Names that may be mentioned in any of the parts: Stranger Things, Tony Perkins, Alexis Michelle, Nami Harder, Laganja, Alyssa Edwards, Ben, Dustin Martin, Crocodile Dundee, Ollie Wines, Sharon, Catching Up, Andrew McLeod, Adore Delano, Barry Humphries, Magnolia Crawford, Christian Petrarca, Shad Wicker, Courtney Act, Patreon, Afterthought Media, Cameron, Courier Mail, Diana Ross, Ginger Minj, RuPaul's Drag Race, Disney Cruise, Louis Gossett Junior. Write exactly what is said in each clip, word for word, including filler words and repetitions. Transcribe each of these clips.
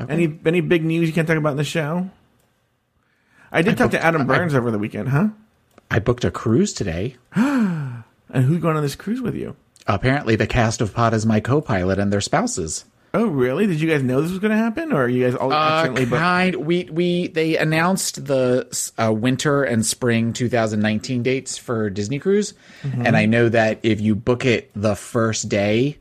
Okay. Any any big news you can't talk about in the show? I did I talk booked, to Adam Burns I, over the weekend, huh? I booked a cruise today. And who's going on this cruise with you? Apparently the cast of Pod Is My Copilot and their spouses. Oh, really? Did you guys know this was going to happen? Or are you guys all uh, accidentally booked? Kind, we, we, they announced the uh, winter and spring two thousand nineteen dates for Disney Cruise. Mm-hmm. And I know that if you book it the first day,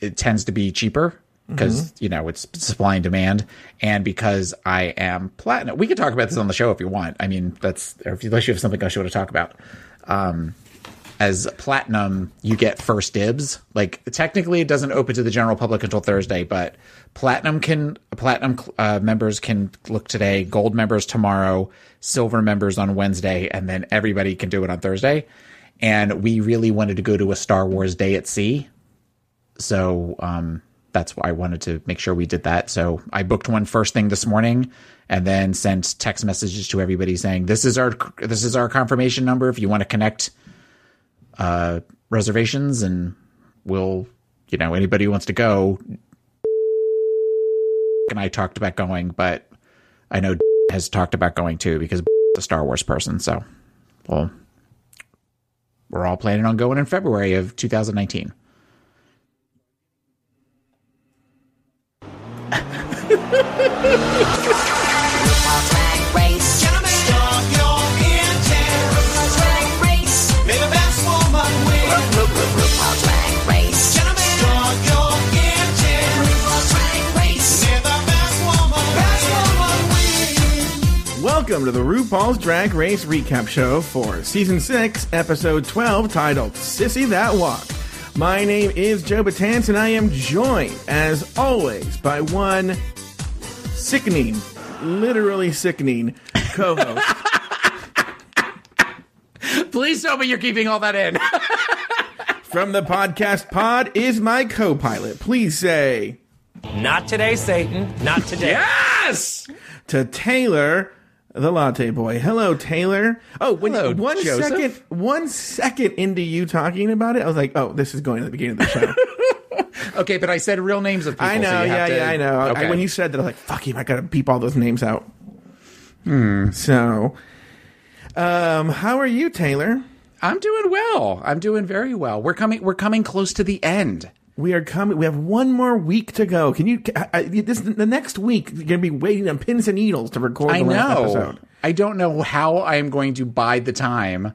it tends to be cheaper. Because, mm-hmm. you know, it's supply and demand. And because I am platinum. We could talk about this on the show if you want. I mean, that's if you, unless you have something else you want to talk about. Um, as platinum, you get first dibs. Like, technically, it doesn't open to the general public until Thursday. But platinum can platinum uh, members can look today. Gold members tomorrow. Silver members on Wednesday. And then everybody can do it on Thursday. And we really wanted to go to a Star Wars Day at Sea. So, um... that's why I wanted to make sure we did that. So I booked one first thing this morning and then sent text messages to everybody saying, this is our, this is our confirmation number. If you want to connect uh, reservations and we'll, you know, anybody who wants to go. And I talked about going, but I know has talked about going too, because the Star Wars person. So, well, we're all planning on going in February of two thousand nineteen. Welcome to the RuPaul's Drag Race recap show for season six, episode twelve, titled Sissy That Walk. My name is Joe Batanz, and I am joined, as always, by one sickening, literally sickening co-host. Please tell me you're keeping all that in. From the podcast Pod Is My Copilot. Please say, not today, Satan. Not today. Yes! To Taylor, the latte boy. Hello, Taylor. Oh, when Hello, you, one Joseph. second, one second into you talking about it, I was like, oh, this is going to the beginning of the show. Okay, but I said real names of people. I know, so you yeah, have to, yeah, I know. Okay. I, when you said that, I was like, fuck you, I gotta beep all those names out. Hmm. So, um, how are you, Taylor? I'm doing well. I'm doing very well. We're coming. We're coming close to the end. We are coming. We have one more week to go. Can you? I, I, this the next week. You're gonna be waiting on pins and needles to record. I the know. Last episode. I don't know how I am going to bide the time.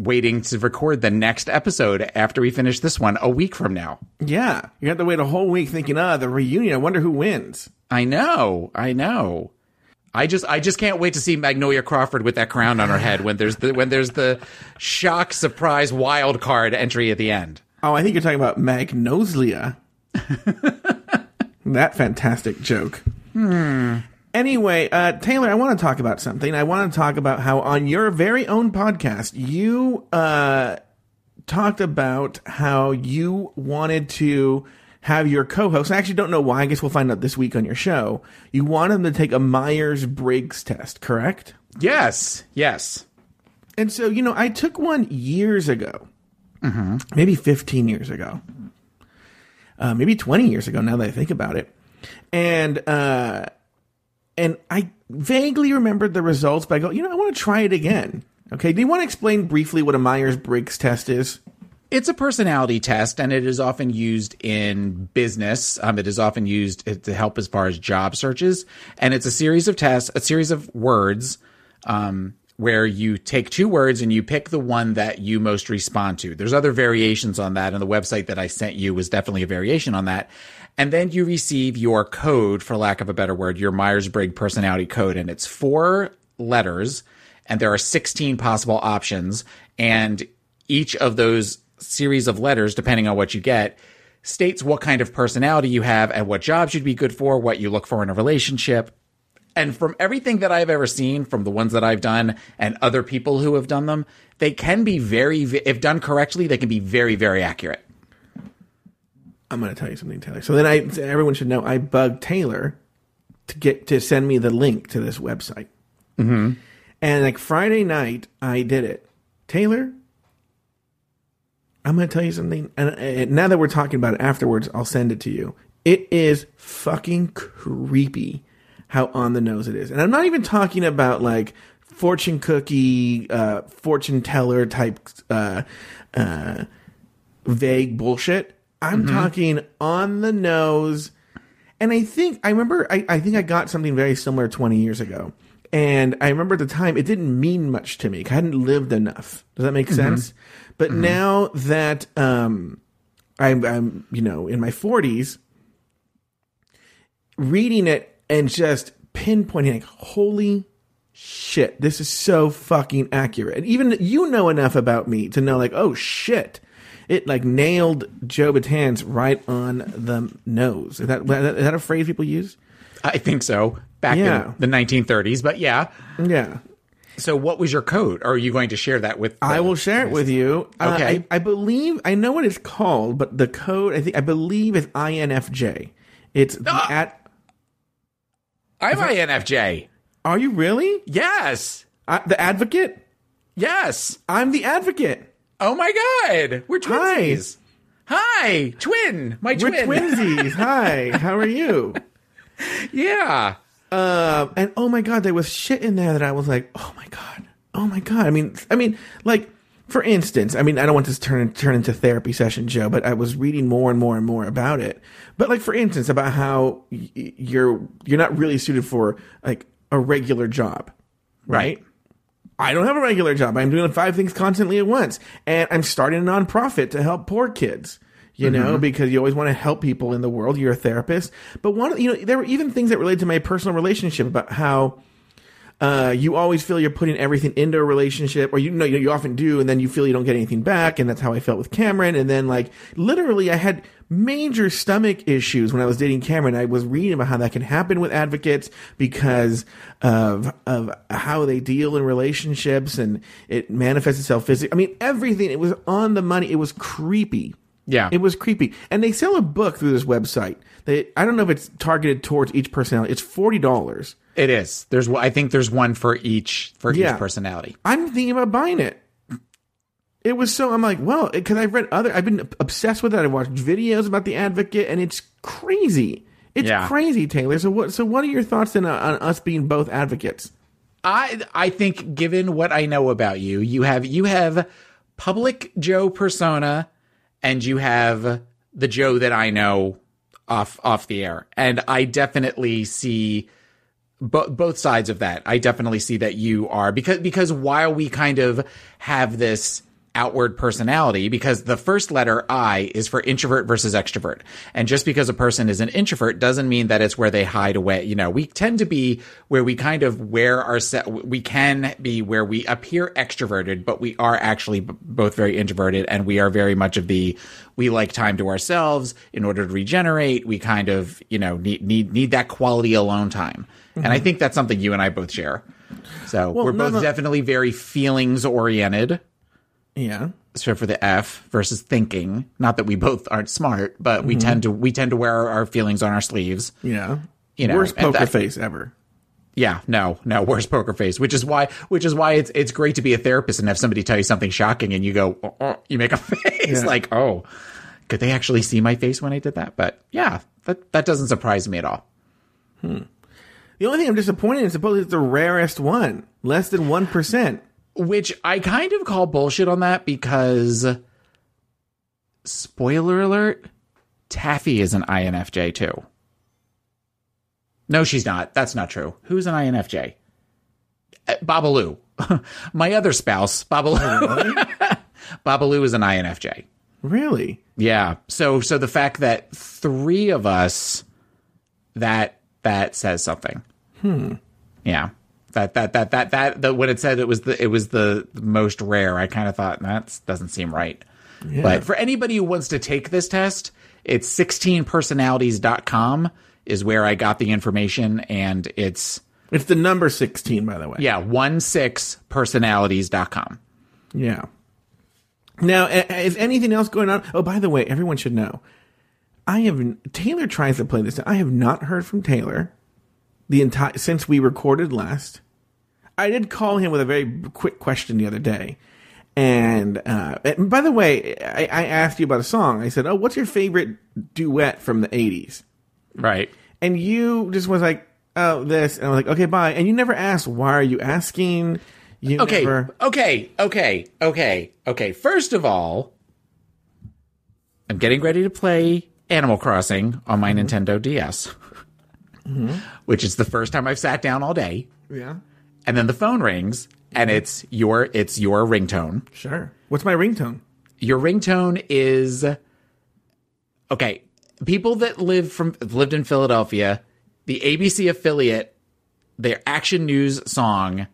Waiting to record the next episode after we finish this one a week from now. Yeah. You have to wait a whole week thinking, ah, oh, the reunion. I wonder who wins. I know. I know. I just I just can't wait to see Magnolia Crawford with that crown on her head when there's the when there's the shock, surprise, wild card entry at the end. Oh, I think you're talking about Magnolia. That fantastic joke. Hmm. Anyway, uh, Taylor, I want to talk about something. I want to talk about how on your very own podcast, you uh, talked about how you wanted to have your co-host. I actually don't know why. I guess we'll find out this week on your show. You wanted them to take a Myers-Briggs test, correct? Yes. Yes. And so, you know, I took one years ago, mm-hmm. maybe fifteen years ago, uh, maybe twenty years ago now that I think about it. And, uh, And I vaguely remembered the results, but I go, you know, I want to try it again. Okay, do you want to explain briefly what a Myers-Briggs test is? It's a personality test, and it is often used in business. Um, it is often used to help as far as job searches. And it's a series of tests, a series of words, um, where you take two words and you pick the one that you most respond to. There's other variations on that, and the website that I sent you was definitely a variation on that. And then you receive your code, for lack of a better word, your Myers-Briggs personality code. And it's four letters, and there are sixteen possible options. And each of those series of letters, depending on what you get, states what kind of personality you have and what jobs you'd be good for, what you look for in a relationship. And from everything that I've ever seen, from the ones that I've done and other people who have done them, they can be very, if done correctly, they can be very, very accurate. I'm going to tell you something, Taylor. So then I, everyone should know, I bugged Taylor to get to send me the link to this website. Mm-hmm. And like Friday night, I did it. Taylor, I'm going to tell you something. And, and now that we're talking about it afterwards, I'll send it to you. It is fucking creepy how on the nose it is. And I'm not even talking about like fortune cookie, uh, fortune teller type uh, uh, vague bullshit. I'm mm-hmm. talking on the nose. And I think I remember I, I think I got something very similar twenty years ago. And I remember at the time it didn't mean much to me. I hadn't lived enough. Does that make mm-hmm. sense? But mm-hmm. now that um, I'm, I'm, you know, in my forties, reading it and just pinpointing, like, holy shit, this is so fucking accurate. And even you know enough about me to know, like, oh shit, it like nailed Joe Batanz right on the nose. Is that, is that a phrase people use? I think so. Back yeah. in the nineteen thirties, but yeah, yeah. So, what was your code? Or are you going to share that with? The, I will share it with you. Okay, uh, I, I believe I know what it's called, but the code I think I believe is I N F J. It's the uh, at. I'm I N F J. Are you really? Yes. I, the advocate. Yes, I'm the advocate. Oh my god, we're twinsies. Hi, hi, twin. My twin. We're twinsies. Hi, how are you? Yeah. Um, and oh my god, there was shit in there that I was like, oh my god, oh my god. I mean, I mean, like for instance, I mean, I don't want this to turn turn into therapy session, Joe, but I was reading more and more and more about it. But like for instance, about how y- you're you're not really suited for like a regular job, right? right? I don't have a regular job. I'm doing five things constantly at once, and I'm starting a nonprofit to help poor kids. You know, mm-hmm. because you always want to help people in the world. You're a therapist. But one, you know, there were even things that related to my personal relationship about how uh, you always feel you're putting everything into a relationship, or you know, you often do, and then you feel you don't get anything back. And that's how I felt with Cameron. And then, like, literally, I had major stomach issues when I was dating Cameron. I was reading about how that can happen with advocates because of of how they deal in relationships, and it manifests itself physically. I mean, everything. It was on the money. It was creepy. Yeah. It was creepy. And they sell a book through this website. They, I don't know if it's targeted towards each personality. It's forty dollars. It is. There's, I think there's one for each for yeah. each personality. I'm thinking about buying it. It was so, I'm like, well, because I've read other, I've been obsessed with it. I watched videos about the advocate, and it's crazy. It's yeah. crazy, Taylor. So what, so what are your thoughts on, on us being both advocates? I I think given what I know about you, you have you have public Joe persona, and you have the Joe that I know off off the air. And I definitely see bo- both sides of that. I definitely see that you are, because because while we kind of have this outward personality, because the first letter I is for introvert versus extrovert. And just because a person is an introvert doesn't mean that it's where they hide away. You know, we tend to be where we kind of wear our set. We can be where we appear extroverted, but we are actually b- both very introverted, and we are very much of the, we like time to ourselves in order to regenerate. We kind of, you know, need, need, need that quality alone time. Mm-hmm. And I think that's something you and I both share. So well, we're no, both no. definitely very feelings oriented. Yeah. So for the F versus thinking, not that we both aren't smart, but mm-hmm. we tend to we tend to wear our feelings on our sleeves. Yeah. You know, worst poker that, face ever. Yeah. No. No. Worst poker face, which is why which is why it's it's great to be a therapist and have somebody tell you something shocking, and you go, oh, oh, you make a face yeah. like, oh, could they actually see my face when I did that? But yeah, that that doesn't surprise me at all. Hmm. The only thing I'm disappointed in, suppose it's the rarest one, less than one percent. Which I kind of call bullshit on that because, spoiler alert, Taffy is an I N F J too. No, she's not. That's not true. Who's an I N F J? Babalu. My other spouse, Babalu. Babalu is an I N F J. Really? Yeah. So so the fact that three of us, that that says something. Hmm. Yeah. That that that that that that when it said it was the it was the most rare, I kind of thought that doesn't seem right. Yeah. But for anybody who wants to take this test, it's sixteen personalities dot com is where I got the information, and it's it's the number sixteen, by the way. Yeah, sixteen personalities dot com. Yeah. Now, is anything else going on? Oh, by the way, everyone should know. I have Taylor tries to play this. I have not heard from Taylor. The entire since we recorded last. I did call him with a very quick question the other day, and, uh, and by the way, I, I asked you about a song. I said, "Oh, what's your favorite duet from the eighties?" Right. And you just was like, oh, this. And I was like, okay, bye. And you never asked, why are you asking? You okay, never... okay, okay, okay, okay. First of all, I'm getting ready to play Animal Crossing on my mm-hmm. Nintendo D S, mm-hmm. which is the first time I've sat down all day. Yeah. And then the phone rings, and mm-hmm. it's your it's your ringtone. Sure. What's my ringtone? Your ringtone is... Okay, people that live from lived in Philadelphia, the A B C affiliate, their Action News song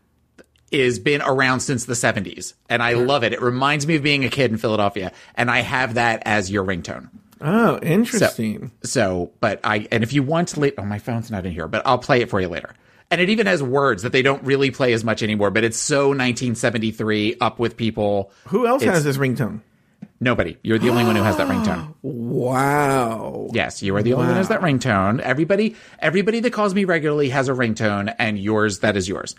is been around since the seventies, and I love it. It reminds me of being a kid in Philadelphia, and I have that as your ringtone. Oh, interesting. So, so but I and if you want to, late, oh, my phone's not in here, but I'll play it for you later. And it even has words that they don't really play as much anymore, but it's so nineteen seventy-three, Up With People. Who else it's, has this ringtone? Nobody. You're the only one who has that ringtone. Wow. Yes, you are the only wow. one who has that ringtone. Everybody everybody that calls me regularly has a ringtone, and yours, that is yours.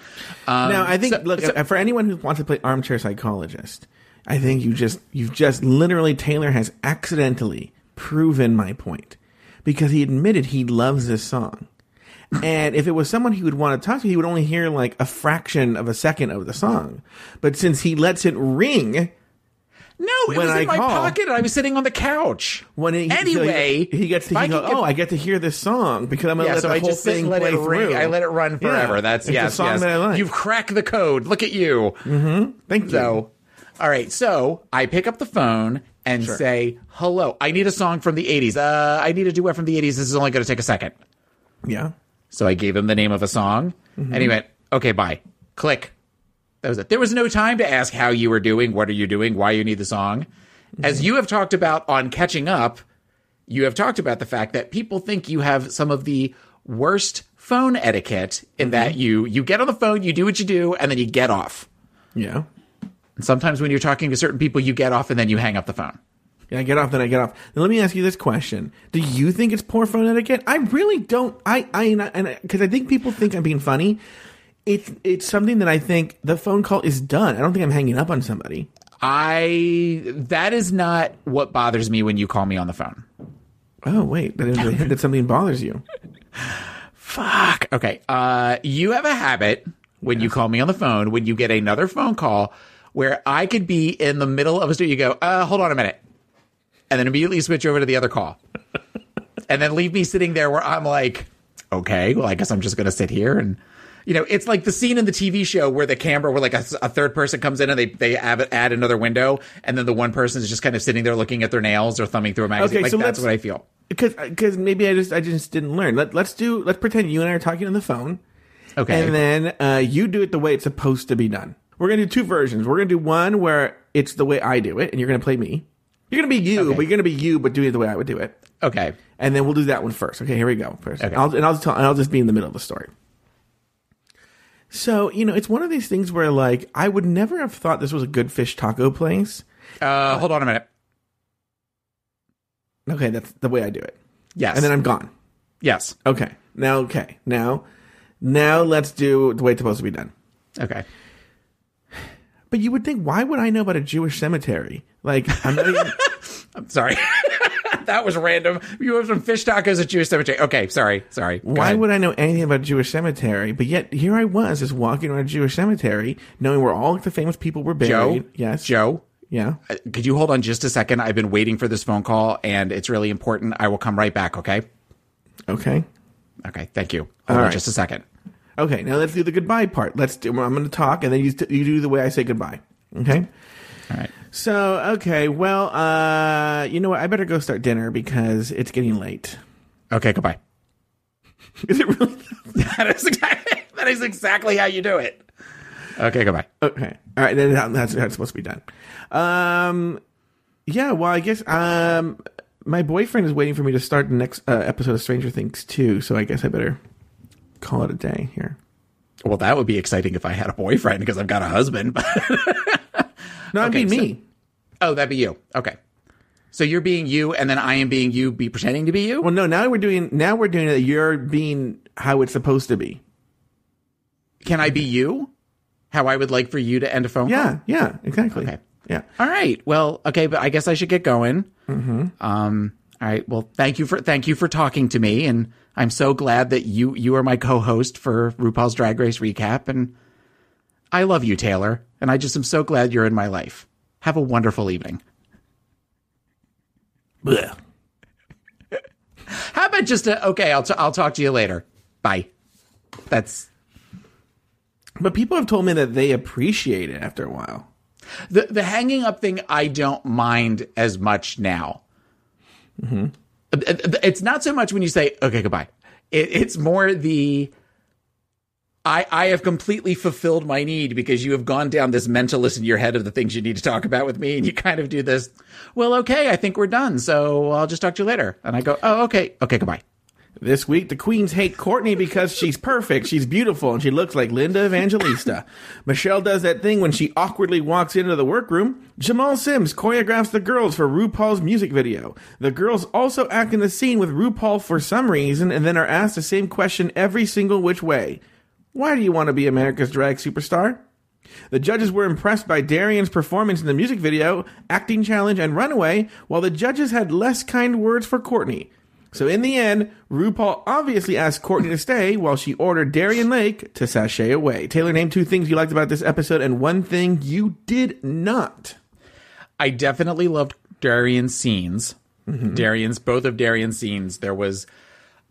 Um, now, I think, so, look, so, for anyone who wants to play armchair psychologist, I think you just, you've just literally, Taylor has accidentally proven my point, because he admitted he loves this song. And if it was someone he would want to talk to, he would only hear like a fraction of a second of the song. But since he lets it ring... No, it when was in I my call, pocket. I was sitting on the couch. When he, anyway, so he, he gets to he goes, get, oh, I get to hear this song because I'm gonna yeah, let so the I whole just thing let play it through. I let it run forever. Yeah, that's yes, a song yes. that I like. You've cracked the code. Look at you. Mm-hmm. Thank so, you. All right, so I pick up the phone and sure. say, "Hello, I need a song from the eighties. Uh, I need a duet from the eighties. This is only going to take a second." Yeah. So I gave him the name of a song, mm-hmm. and he went, "Okay, bye." Click. That was it. There was no time to ask how you were doing, what are you doing, why you need the song. As you have talked about on Catching Up, you have talked about the fact that people think you have some of the worst phone etiquette in mm-hmm. that you you get on the phone, you do what you do, and then you get off. Yeah. And sometimes when you're talking to certain people, you get off and then you hang up the phone. Yeah, I get off, then I get off. Now, let me ask you this question. Do you think it's poor phone etiquette? I really don't. I I because I, I think people think I'm being funny. It's it's something that I think the phone call is done. I don't think I'm hanging up on somebody. I that is not what bothers me when you call me on the phone. Oh wait, that is a hint that something bothers you. Fuck. Okay. Uh, you have a habit when yes. you call me on the phone when you get another phone call where I could be in the middle of a story. You go, uh, hold on a minute, and then immediately switch over to the other call, and then leave me sitting there where I'm like, okay, well I guess I'm just gonna sit here and. You know, it's like the scene in the T V show where the camera, where like a, a third person comes in and they, they add, add another window. And then the one person is just kind of sitting there looking at their nails or thumbing through a magazine. Okay, like so that's what I feel. Because maybe I just I just didn't learn. Let, let's do let's pretend you and I are talking on the phone. Okay. And then uh, you do it the way it's supposed to be done. We're going to do two versions. We're going to do one where it's the way I do it and you're going to play me. You're going to be you, okay. but you're going to be you, but doing it the way I would do it. Okay. And then we'll do that one first. Okay, here we go. First. Okay. I'll, and, I'll tell, and I'll just be in the middle of the story. So, you know, it's one of these things where, like, I would never have thought this was a good fish taco place. Uh, hold on a minute. Okay, that's the way I do it. Yes. And then I'm gone. Yes. Okay. Now, okay. Now, now let's do the way it's supposed to be done. Okay. But you would think, why would I know about a Jewish cemetery? Like, I'm not even... I'm sorry. That was random. You have some fish tacos at Jewish cemetery. Okay, sorry, sorry. Why would I know anything about Jewish cemetery? But yet here I was, just walking around a Jewish cemetery, knowing where all the famous people were buried. Joe, yes, Joe, yeah. Could you hold on just a second? I've been waiting for this phone call, and it's really important. I will come right back. Okay. Okay. Okay. Thank you. Hold on just a second. Okay. Now let's do the goodbye part. Let's do. I'm going to talk, and then you you do the way I say goodbye. Okay. All right. So, okay, well, uh, you know what? I better go start dinner because it's getting late. Okay, goodbye. Is it really? that, is exactly, that is exactly how you do it. Okay, goodbye. Okay. All right, then that's how it's supposed to be done. Um, yeah, well, I guess um, my boyfriend is waiting for me to start the next uh, episode of Stranger Things too, so I guess I better call it a day here. Well, that would be exciting if I had a boyfriend because I've got a husband, but... No, that'd okay, be me. So, oh, that'd be you. Okay. So you're being you, and then I am being you, be pretending to be you? Well, no, now we're doing now we're doing it. You're being how it's supposed to be. Can I be you? How I would like for you to end a phone yeah, call? Yeah, yeah, exactly. Okay. Yeah. All right. Well, okay, but I guess I should get going. Mm-hmm. Um, All right. Well, thank you for thank you for talking to me, and I'm so glad that you you are my co-host for RuPaul's Drag Race Recap, and I love you, Taylor, and I just am so glad you're in my life. Have a wonderful evening. Blech. How about just a, okay, I'll t- I'll talk to you later. Bye. That's. But people have told me that they appreciate it after a while. The the hanging up thing, I don't mind as much now. Mm-hmm. It's not so much when you say, okay, goodbye. It, it's more the, I, I have completely fulfilled my need because you have gone down this mental list in your head of the things you need to talk about with me. And you kind of do this, well, okay, I think we're done. So I'll just talk to you later. And I go, oh, okay. Okay, goodbye. This week, the queens hate Courtney because she's perfect, she's beautiful, and she looks like Linda Evangelista. Michelle does that thing when she awkwardly walks into the workroom. Jamal Sims choreographs the girls for RuPaul's music video. The girls also act in the scene with RuPaul for some reason and then are asked the same question every single which way. Why do you want to be America's drag superstar? The judges were impressed by Darian's performance in the music video, acting challenge, and runaway, while the judges had less kind words for Courtney. So in the end, RuPaul obviously asked Courtney to stay while she ordered Darian Lake to sashay away. Taylor, name two things you liked about this episode and one thing you did not. I definitely loved Darian's scenes. Mm-hmm. Darian's, both of Darian's scenes. There was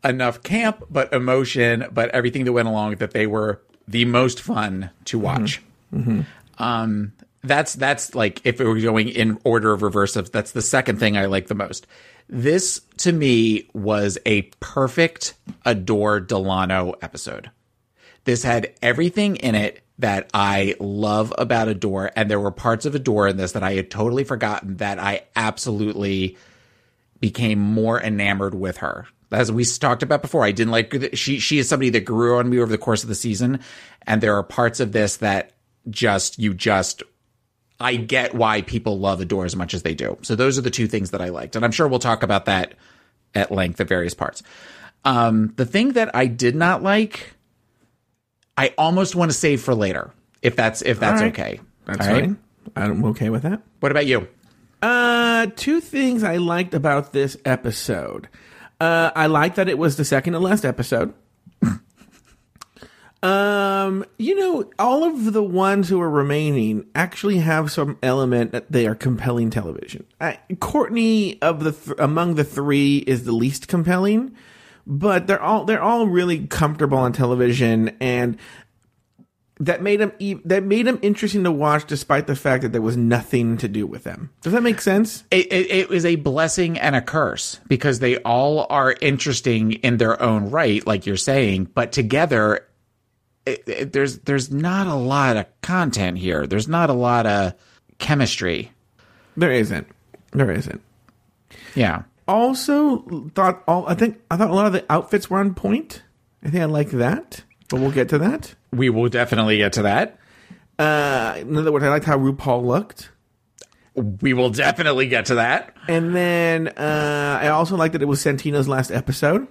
enough camp, but emotion, but everything that went along that they were the most fun to watch. Mm-hmm. Um, that's, that's like, if it were going in order of reverse, of, that's the second thing I liked the most. This, to me, was a perfect Adore Delano episode. This had everything in it that I love about Adore, and there were parts of Adore in this that I had totally forgotten that I absolutely became more enamored with her. As we talked about before, I didn't like – she she is somebody that grew on me over the course of the season, and there are parts of this that just – you just – I get why people love Adore as much as they do. So those are the two things that I liked. And I'm sure we'll talk about that at length at various parts. Um, the thing that I did not like, I almost want to save for later, if that's if that's right. Okay. That's all fine. Right? I'm okay with that. What about you? Uh, two things I liked about this episode. Uh, I liked that it was the second to last episode. Um, you know, all of the ones who are remaining actually have some element that they are compelling television. I, Courtney of the th- among the three is the least compelling, but they're all they're all really comfortable on television, and that made them e- that made them interesting to watch, despite the fact that there was nothing to do with them. Does that make sense? It, it, it was a blessing and a curse because they all are interesting in their own right, like you're saying, but together. It, it, there's there's not a lot of content here. There's not a lot of chemistry. There isn't. There isn't. Yeah. Also thought all I think I thought a lot of the outfits were on point. I think I like that, but we'll get to that. We will definitely get to that. Uh, in other words, I liked how RuPaul looked. We will definitely get to that. And then uh, I also liked that it was Santino's last episode.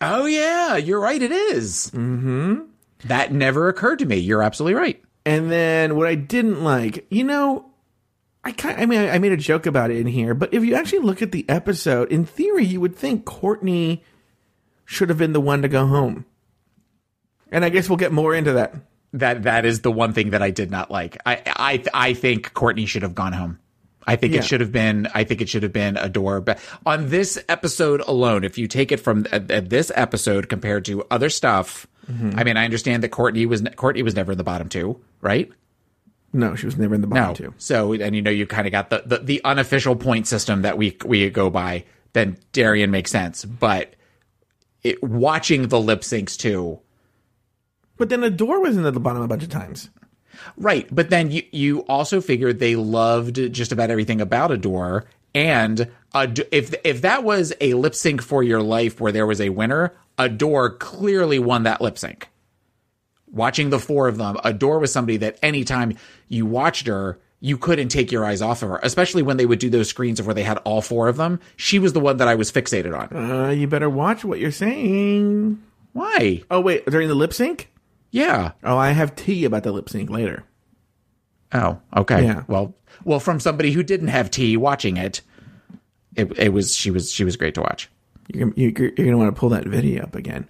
Oh, yeah, you're right. It is. Mm-hmm. That never occurred to me. You're absolutely right. And then what I didn't like, you know, I kind I mean, I, I made a joke about it in here, but if you actually look at the episode, in theory, you would think Courtney should have been the one to go home. And I guess we'll get more into that. That that is the one thing that I did not like. I I I think Courtney should have gone home. I think yeah. it should have been. I think it should have been Adore. But on this episode alone, if you take it from uh, this episode compared to other stuff, mm-hmm. I mean, I understand that Courtney was Courtney was never in the bottom two, right? No, she was never in the bottom no. two. So, and you know, you kind of got the, the the unofficial point system that we we go by. Then Darian makes sense, but it, watching the lip syncs too. But then Adore wasn't at the bottom a bunch of times. Right, but then you, you also figured they loved just about everything about Adore, and Ad- if if that was a lip sync for your life where there was a winner, Adore clearly won that lip sync. Watching the four of them, Adore was somebody that anytime you watched her, you couldn't take your eyes off of her, especially when they would do those screens of where they had all four of them. She was the one that I was fixated on. Uh, you better watch what you're saying. Why? Oh, wait, during the lip sync? Yeah. Oh, I have tea about the lip sync later. Oh, okay. Yeah. Well, well, from somebody who didn't have tea watching it, it, it was she was she was great to watch. You're, you're, you're going to want to pull that video up again.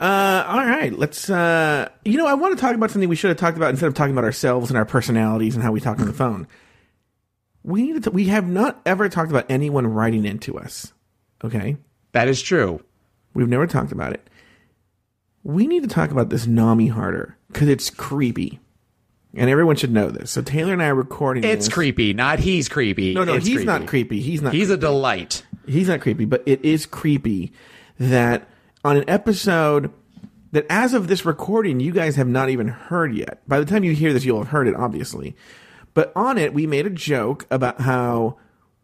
Uh, all right. Let's, uh, you know, I want to talk about something we should have talked about instead of talking about ourselves and our personalities and how we talk on the phone. We need to t- we have not ever talked about anyone writing into us. Okay. That is true. We've never talked about it. We need to talk about this Nami Harder because it's creepy. And everyone should know this. So Taylor and I are recording it's this. Creepy, not he's creepy. No, no, it's he's creepy. not creepy. He's not He's creepy. a delight. He's not creepy, but it is creepy that on an episode that as of this recording, you guys have not even heard yet. By the time you hear this, you'll have heard it, obviously. But on it, we made a joke about how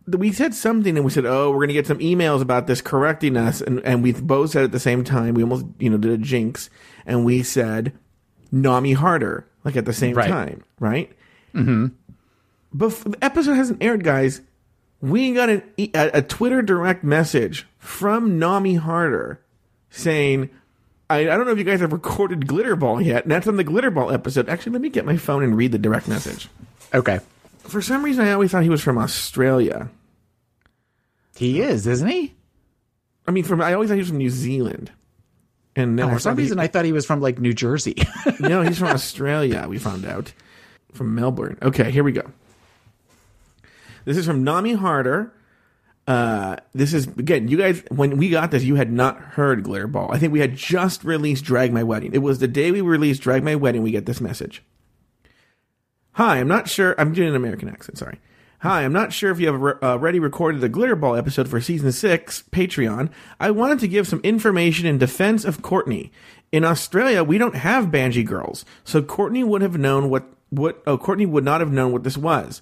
we said something and we said, oh, we're going to get some emails about this correcting us. And, and we both said at the same time, we almost, you know, did a jinx. And we said, Nami Harder, like at the same right. time, right? Mm-hmm. Bef- the episode hasn't aired, guys. We got an, a, a Twitter direct message from Nami Harder saying, I, I don't know if you guys have recorded Glitterball yet, and that's on the Glitterball episode. Actually, let me get my phone and read the direct message. Okay. For some reason, I always thought he was from Australia. He is, isn't he? I mean, from I always thought he was from New Zealand. And now oh, for some reason, he, I thought he was from, like, New Jersey. No, he's from Australia, we found out. From Melbourne. Okay, here we go. This is from Nami Harder. Uh, this is, again, you guys, when we got this, you had not heard Glitterball. I think we had just released Drag My Wedding. It was the day we released Drag My Wedding, we get this message. Hi, I'm not sure. I'm doing an American accent, sorry. Hi, I'm not sure if you have re- already recorded the Glitterball episode for Season six, Patreon. I wanted to give some information in defense of Courtney. In Australia, we don't have Banshee Girls, so Courtney would have known what, what, oh, Courtney would not have known what this was.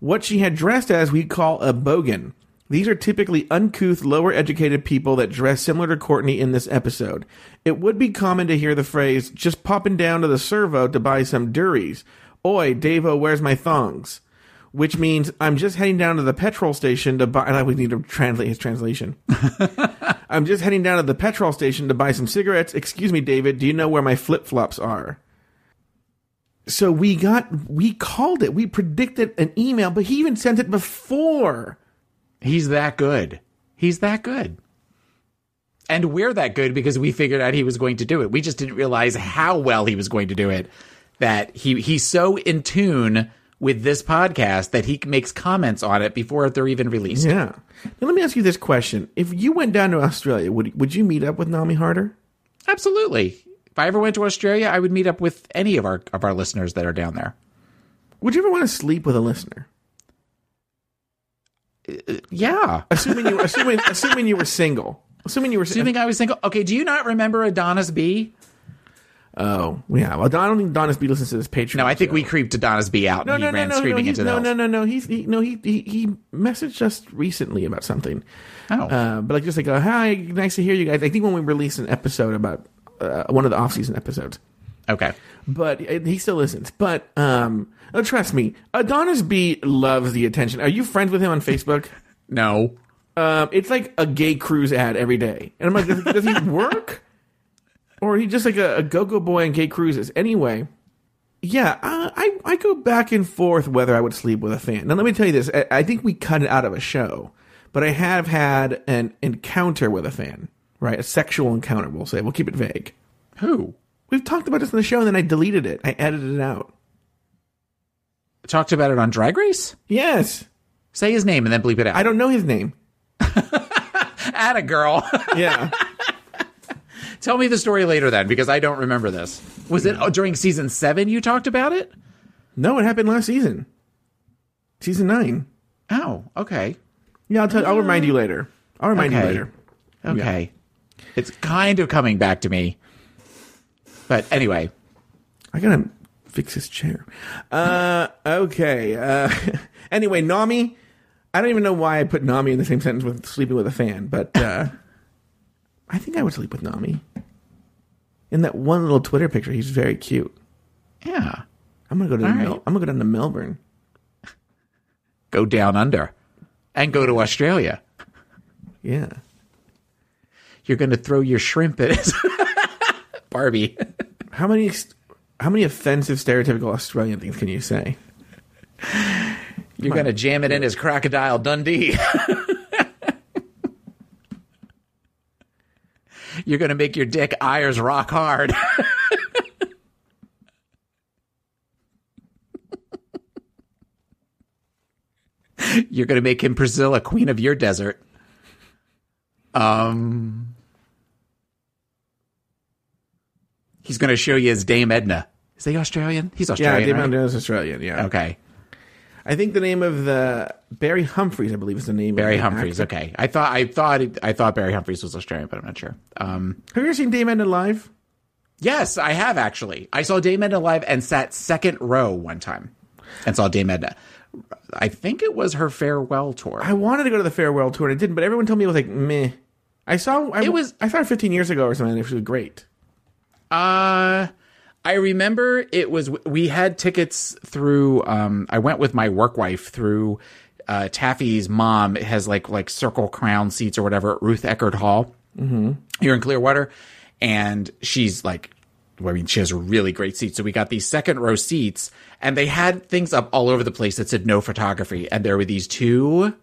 What she had dressed as we call a bogan. These are typically uncouth, lower-educated people that dress similar to Courtney in this episode. It would be common to hear the phrase, just popping down to the servo to buy some duries. Oi, Davo, where's my thongs? Which means, I'm just heading down to the petrol station to buy... I would need to translate his translation. I'm just heading down to the petrol station to buy some cigarettes. Excuse me, David, do you know where my flip-flops are? So we got, we called it. We predicted an email, but he even sent it before. He's that good. He's that good. And we're that good because we figured out he was going to do it. We just didn't realize how well he was going to do it. That he, he's so in tune with this podcast that he makes comments on it before they're even released. Yeah. Now let me ask you this question. If you went down to Australia, would would you meet up with Nami Harder? Absolutely. If I ever went to Australia, I would meet up with any of our of our listeners that are down there. Would you ever want to sleep with a listener? Uh, yeah, assuming you assuming assuming you were single. Assuming you were assuming I was single. Okay, do you not remember Adonis B? Oh, yeah. Well, I don't think Adonis B listens to this Patreon. No, I think show. We creeped Adonis B out. No, and no, he no, ran no, screaming no, into no, the no, no, no, no. He's he, no, he, he he messaged us recently about something. Oh, uh, but like just like, oh, hi, nice to hear you guys. I think when we released an episode about. Uh, one of the off-season episodes. Okay. But uh, he still listens. But um, oh, trust me, Adonis B loves the attention. Are you friends with him on Facebook? No. Uh, it's like a gay cruise ad every day. And I'm like, does, does he work? Or he just like a, a go-go boy on gay cruises? Anyway, yeah, uh, I, I go back and forth whether I would sleep with a fan. Now, let me tell you this. I, I think we cut it out of a show. But I have had an encounter with a fan. Right, a sexual encounter, we'll say. We'll keep it vague. Who? We've talked about this in the show, and then I deleted it. I edited it out. Talked about it on Drag Race? Yes. Say his name and then bleep it out. I don't know his name. Atta girl. Yeah. Tell me the story later then, because I don't remember this. Was yeah. it during season seven you talked about it? No, it happened last season. Season nine. Oh, okay. Yeah, I'll, tell, I'll remind you later. I'll remind okay. you later. Okay. Yeah. It's kind of coming back to me. But anyway. I gotta fix his chair. Uh, okay. Uh, anyway, Nami. I don't even know why I put Nami in the same sentence with sleeping with a fan. But uh, I think I would sleep with Nami. In that one little Twitter picture, he's very cute. Yeah. I'm going to go to Mel- right. I'm gonna go down to Melbourne. Go down under. And go to Australia. Yeah. You're going to throw your shrimp at it. Barbie. How many how many offensive, stereotypical Australian things can you say? You're going to jam it in as Crocodile Dundee. You're going to make your dick Ayers rock hard. You're going to make him Priscilla, queen of your desert. Um, he's going to show you his Dame Edna. Is he Australian? He's Australian, Yeah, Dame right? Edna is Australian, yeah. Okay. I think the name of the Barry Humphries, I believe, is the name. Barry of the Humphries. Actor. Okay, I thought I thought it, I thought Barry Humphries was Australian, but I'm not sure. Um, have you ever seen Dame Edna live? Yes, I have actually. I saw Dame Edna live and sat second row one time, and saw Dame Edna. I think it was her farewell tour. I wanted to go to the farewell tour and I didn't, but everyone told me it was like meh. I saw I, it was I saw her fifteen years ago or something. And it was great. Uh. I remember it was – we had tickets through um, – I went with my work wife through uh, Taffy's mom. It has like like circle crown seats or whatever at Ruth Eckerd Hall mm-hmm. here in Clearwater. And she's like – I mean she has really great seats. So we got these second row seats and they had things up all over the place that said no photography. And there were these two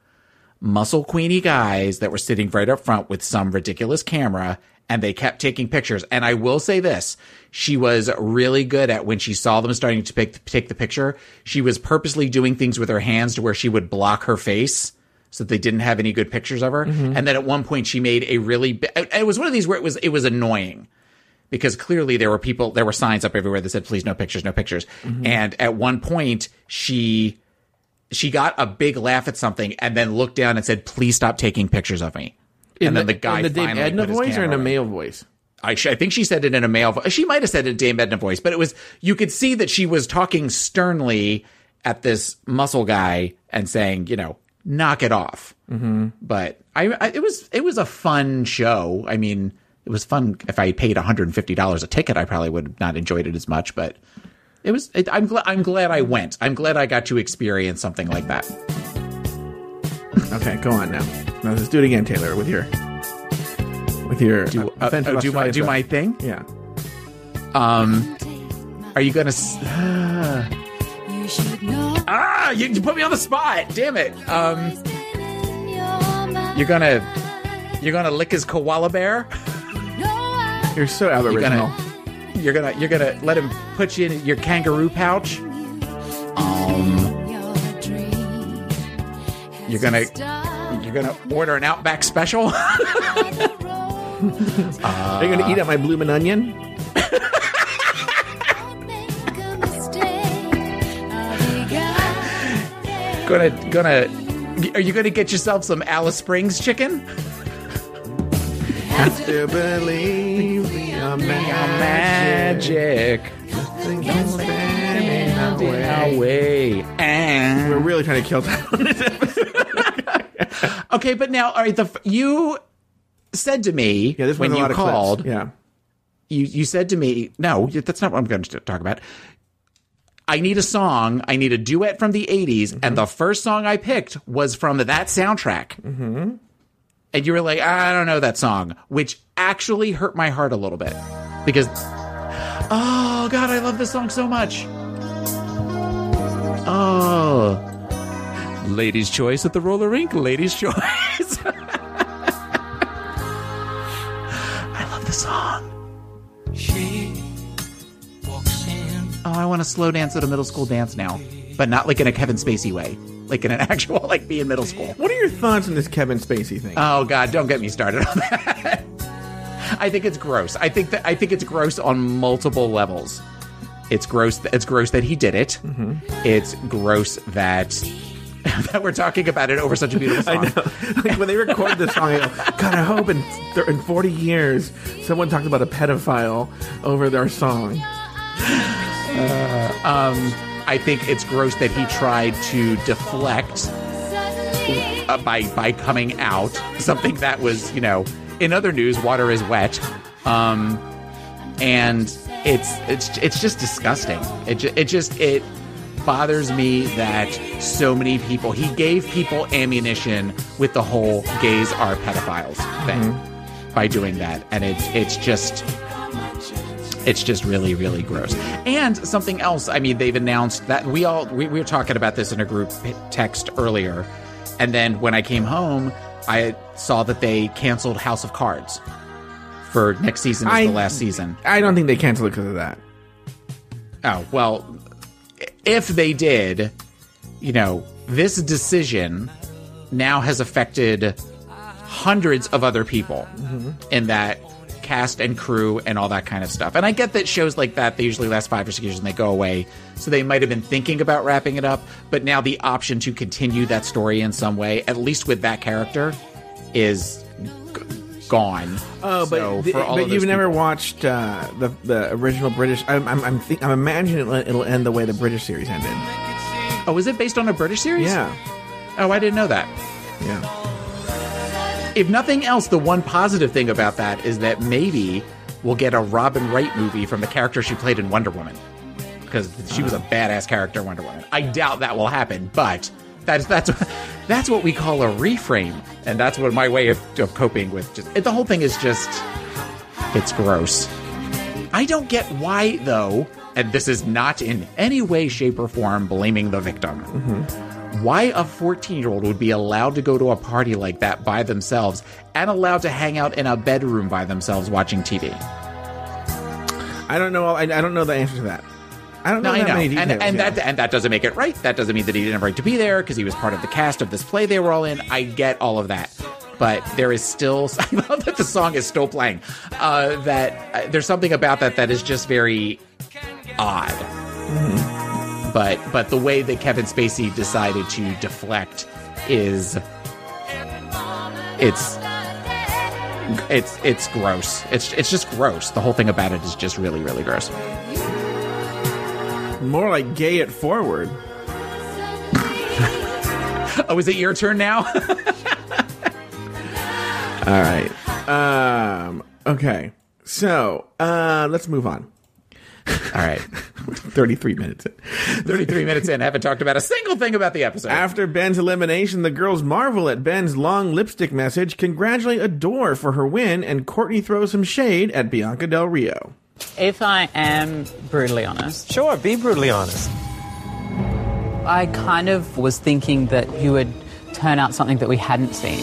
muscle queenie guys that were sitting right up front with some ridiculous camera. And they kept taking pictures. And I will say this. She was really good at when she saw them starting to pick, take the picture. She was purposely doing things with her hands to where she would block her face so that they didn't have any good pictures of her. Mm-hmm. And then at one point she made a really – it was one of these where it was it was annoying because clearly there were people – there were signs up everywhere that said, please, no pictures, no pictures. Mm-hmm. And at one point she she got a big laugh at something and then looked down and said, please stop taking pictures of me. And in then the, the guy in the Dame Edna voice or in a male voice? I, sh- I think she said it in a male voice. She might have said it in a Dame Edna voice, but it was you could see that she was talking sternly at this muscle guy and saying, you know, knock it off. Mm-hmm. But I, I, it was it was a fun show. I mean, it was fun. If I paid one hundred fifty dollars a ticket, I probably would have not enjoyed it as much. But it was. It, I'm glad. I'm glad I went. I'm glad I got to experience something like that. Okay, go on now. Now let's do it again, Taylor, with your with your do, uh, uh, oh, do my do stuff. my thing. Yeah. Um, are you gonna? S- ah, you, you put me on the spot. Damn it. Um, you're gonna you're gonna lick his koala bear. You're so aboriginal. You're gonna you're gonna let him put you in your kangaroo pouch. Um. You're gonna, you're gonna order an Outback special. uh, Are you gonna eat up my bloomin' onion? gonna, gonna. Are you gonna get yourself some Alice Springs chicken? Have to believe we are magic. Nothing can stand in our way. And we're really trying to kill that on this episode. Okay, but now, all right, the, you said to me yeah, when you called, yeah. you, you said to me, no, that's not what I'm going to talk about. I need a song. I need a duet from the eighties. Mm-hmm. And the first song I picked was from that soundtrack. Mm-hmm. And you were like, I don't know that song, which actually hurt my heart a little bit because, oh, God, I love this song so much. Oh, Ladies' Choice at the roller rink. Ladies' Choice. I love the song. She walks in. Oh, I want to slow dance at a middle school dance now, but not like in a Kevin Spacey way, like in an actual like be in middle school. What are your thoughts on this Kevin Spacey thing? Oh God, don't get me started on that. I think it's gross. I think that I think it's gross on multiple levels. It's gross. Th- it's gross that he did it. Mm-hmm. It's gross that. that we're talking about it over such a beautiful song. I know. Like when they record this song, I go, God, I hope in, th- in forty years someone talks about a pedophile over their song. Uh, um, I think it's gross that he tried to deflect uh, by by coming out something that was, you know, in other news, water is wet, um, and it's it's it's just disgusting. It ju- it just it. bothers me that so many people he gave people ammunition with the whole gays are pedophiles thing mm-hmm. by doing that, and it's it's just it's just really really gross. And something else, I mean, they've announced that we all we, we were talking about this in a group text earlier, and then when I came home I saw that they canceled House of Cards for next season as I, the last season. I don't think they canceled it because of that. Oh, well, if they did, you know, this decision now has affected hundreds of other people mm-hmm. in that cast and crew and all that kind of stuff. And I get that shows like that, they usually last five or six years and they go away. So they might have been thinking about wrapping it up, but now the option to continue that story in some way, at least with that character, is g- gone. Oh, so but, the, but you've people. never watched uh, the the original British. I'm I'm I'm, think, I'm imagining it'll, it'll end the way the British series ended. Oh, is it based on a British series? Yeah. Oh, I didn't know that. Yeah. If nothing else, the one positive thing about that is that maybe we'll get a Robin Wright movie from the character she played in Wonder Woman, because she was a badass character in Wonder Woman. I doubt that will happen, but that's that's that's what we call a reframe, and that's what my way of, of coping with just it, the whole thing is just it's gross. I don't get why though, and this is not in any way, shape, or form blaming the victim. Mm-hmm. Why a fourteen-year-old would be allowed to go to a party like that by themselves and allowed to hang out in a bedroom by themselves watching T V? I don't know. I, I don't know the answer to that. I don't know. No, that I know. Many details, and and yeah. that and that doesn't make it right. That doesn't mean that he didn't have a right to be there because he was part of the cast of this play they were all in. I get all of that, but there is still. I love that the song is still playing. Uh, that uh, there's something about that that is just very odd. Mm-hmm. But but the way that Kevin Spacey decided to deflect is it's it's it's gross. It's it's just gross. The whole thing about it is just really, really gross. More like gay it forward. Oh, is it your turn now? All right. Um, okay. So uh, let's move on. All right. thirty-three minutes in. thirty-three minutes in. Haven't talked about a single thing about the episode. After Ben's elimination, the girls marvel at Ben's long lipstick message, congratulate Adore for her win, and Courtney throws some shade at Bianca Del Rio. If I am brutally honest. Sure, be brutally honest. I kind of was thinking that you would turn out something that we hadn't seen.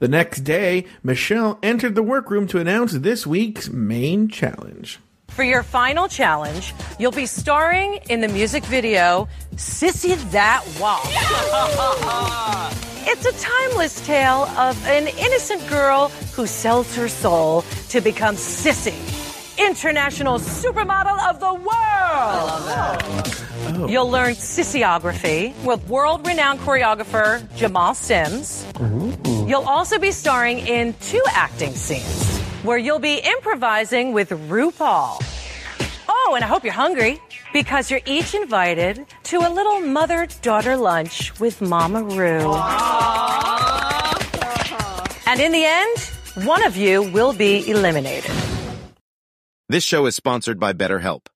The next day, Michelle entered the workroom to announce this week's main challenge. For your final challenge, you'll be starring in the music video, Sissy That Walk. It's a timeless tale of an innocent girl who sells her soul to become Sissy, international supermodel of the world. I love that. Oh. You'll learn sissyography with world-renowned choreographer Jamal Sims. Ooh. You'll also be starring in two acting scenes where you'll be improvising with RuPaul. Oh, and I hope you're hungry because you're each invited to a little mother-daughter lunch with Mama Ru. Aww. And in the end, one of you will be eliminated. This show is sponsored by BetterHelp.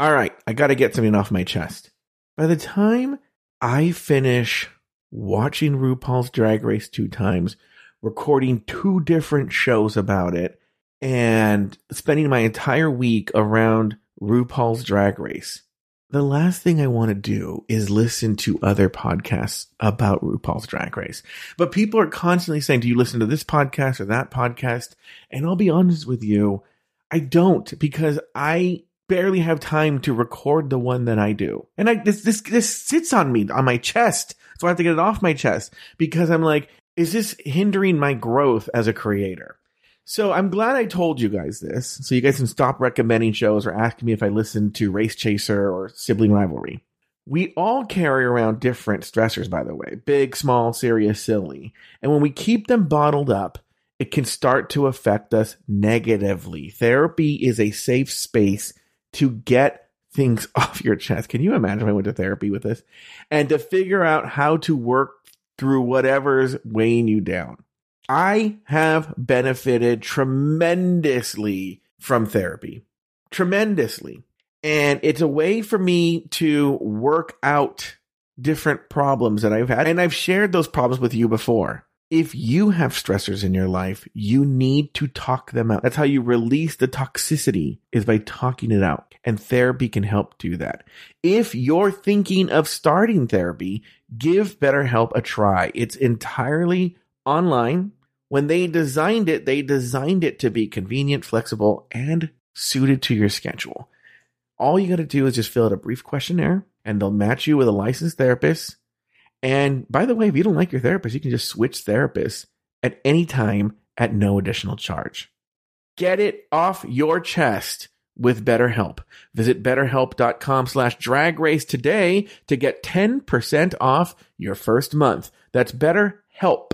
All right, I got to get something off my chest. By the time I finish watching RuPaul's Drag Race two times, recording two different shows about it, and spending my entire week around RuPaul's Drag Race, the last thing I want to do is listen to other podcasts about RuPaul's Drag Race. But people are constantly saying, do you listen to this podcast or that podcast? And I'll be honest with you, I don't, because I barely have time to record the one that I do. And I this this this sits on me, on my chest. So I have to get it off my chest because I'm like, is this hindering my growth as a creator? So I'm glad I told you guys this, so you guys can stop recommending shows or asking me if I listen to Race Chaser or Sibling Rivalry. We all carry around different stressors, by the way, big, small, serious, silly. And when we keep them bottled up, it can start to affect us negatively. Therapy is a safe space to get things off your chest. Can you imagine if I went to therapy with this? And to figure out how to work through whatever's weighing you down. I have benefited tremendously from therapy. Tremendously. And it's a way for me to work out different problems that I've had. And I've shared those problems with you before. If you have stressors in your life, you need to talk them out. That's how you release the toxicity, is by talking it out. And therapy can help do that. If you're thinking of starting therapy, give BetterHelp a try. It's entirely online, When they designed it, they designed it to be convenient, flexible, and suited to your schedule. All you got to do is just fill out a brief questionnaire, and they'll match you with a licensed therapist. And by the way, if you don't like your therapist, you can just switch therapists at any time at no additional charge. Get it off your chest with BetterHelp. Visit BetterHelp.com slash drag race today to get ten percent off your first month. That's BetterHelp,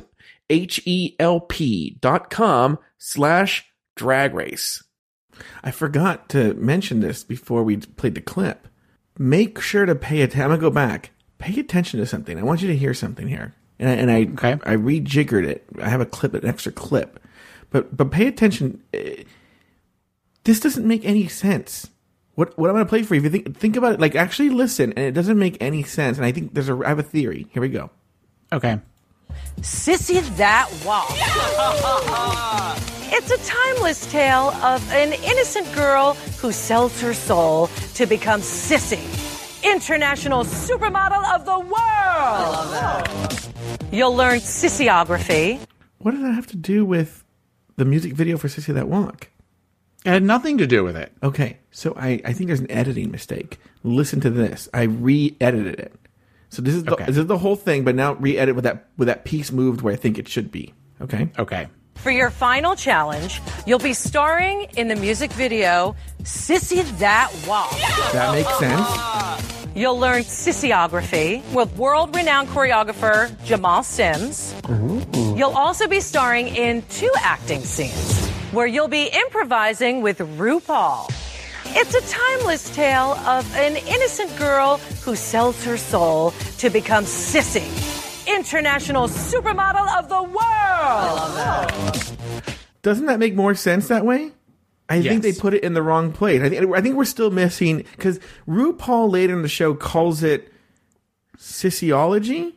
H E L P dot com slash drag race. I forgot to mention this before we played the clip. Make sure to pay attention. I'm going to go back. Pay attention to something. I want you to hear something here. And I, and I, okay. I rejiggered it. I have a clip, an extra clip. But but pay attention. This doesn't make any sense. What what I'm going to play for you, if you think, think about it, like actually listen, and it doesn't make any sense. And I think there's a, I have a theory. Here we go. Okay. Sissy That Walk. It's a timeless tale of an innocent girl who sells her soul to become Sissy, international supermodel of the world. I love that. You'll learn sissyography. What does that have to do with the music video for Sissy That Walk? It had nothing to do with it. Okay, so I, I think there's an editing mistake. Listen to this. I re-edited it. So this is the, okay. this is the whole thing, but now re-edit with that with that piece moved where I think it should be. Okay? Okay. For your final challenge, you'll be starring in the music video Sissy That Walk. That makes sense. You'll learn sissyography with world-renowned choreographer Jamal Sims. Ooh. You'll also be starring in two acting scenes where you'll be improvising with RuPaul. It's a timeless tale of an innocent girl who sells her soul to become Sissy, international supermodel of the world. I love that. Doesn't that make more sense that way? I yes. think they put it in the wrong place. I think I think we're still missing, because RuPaul later in the show calls it sissyology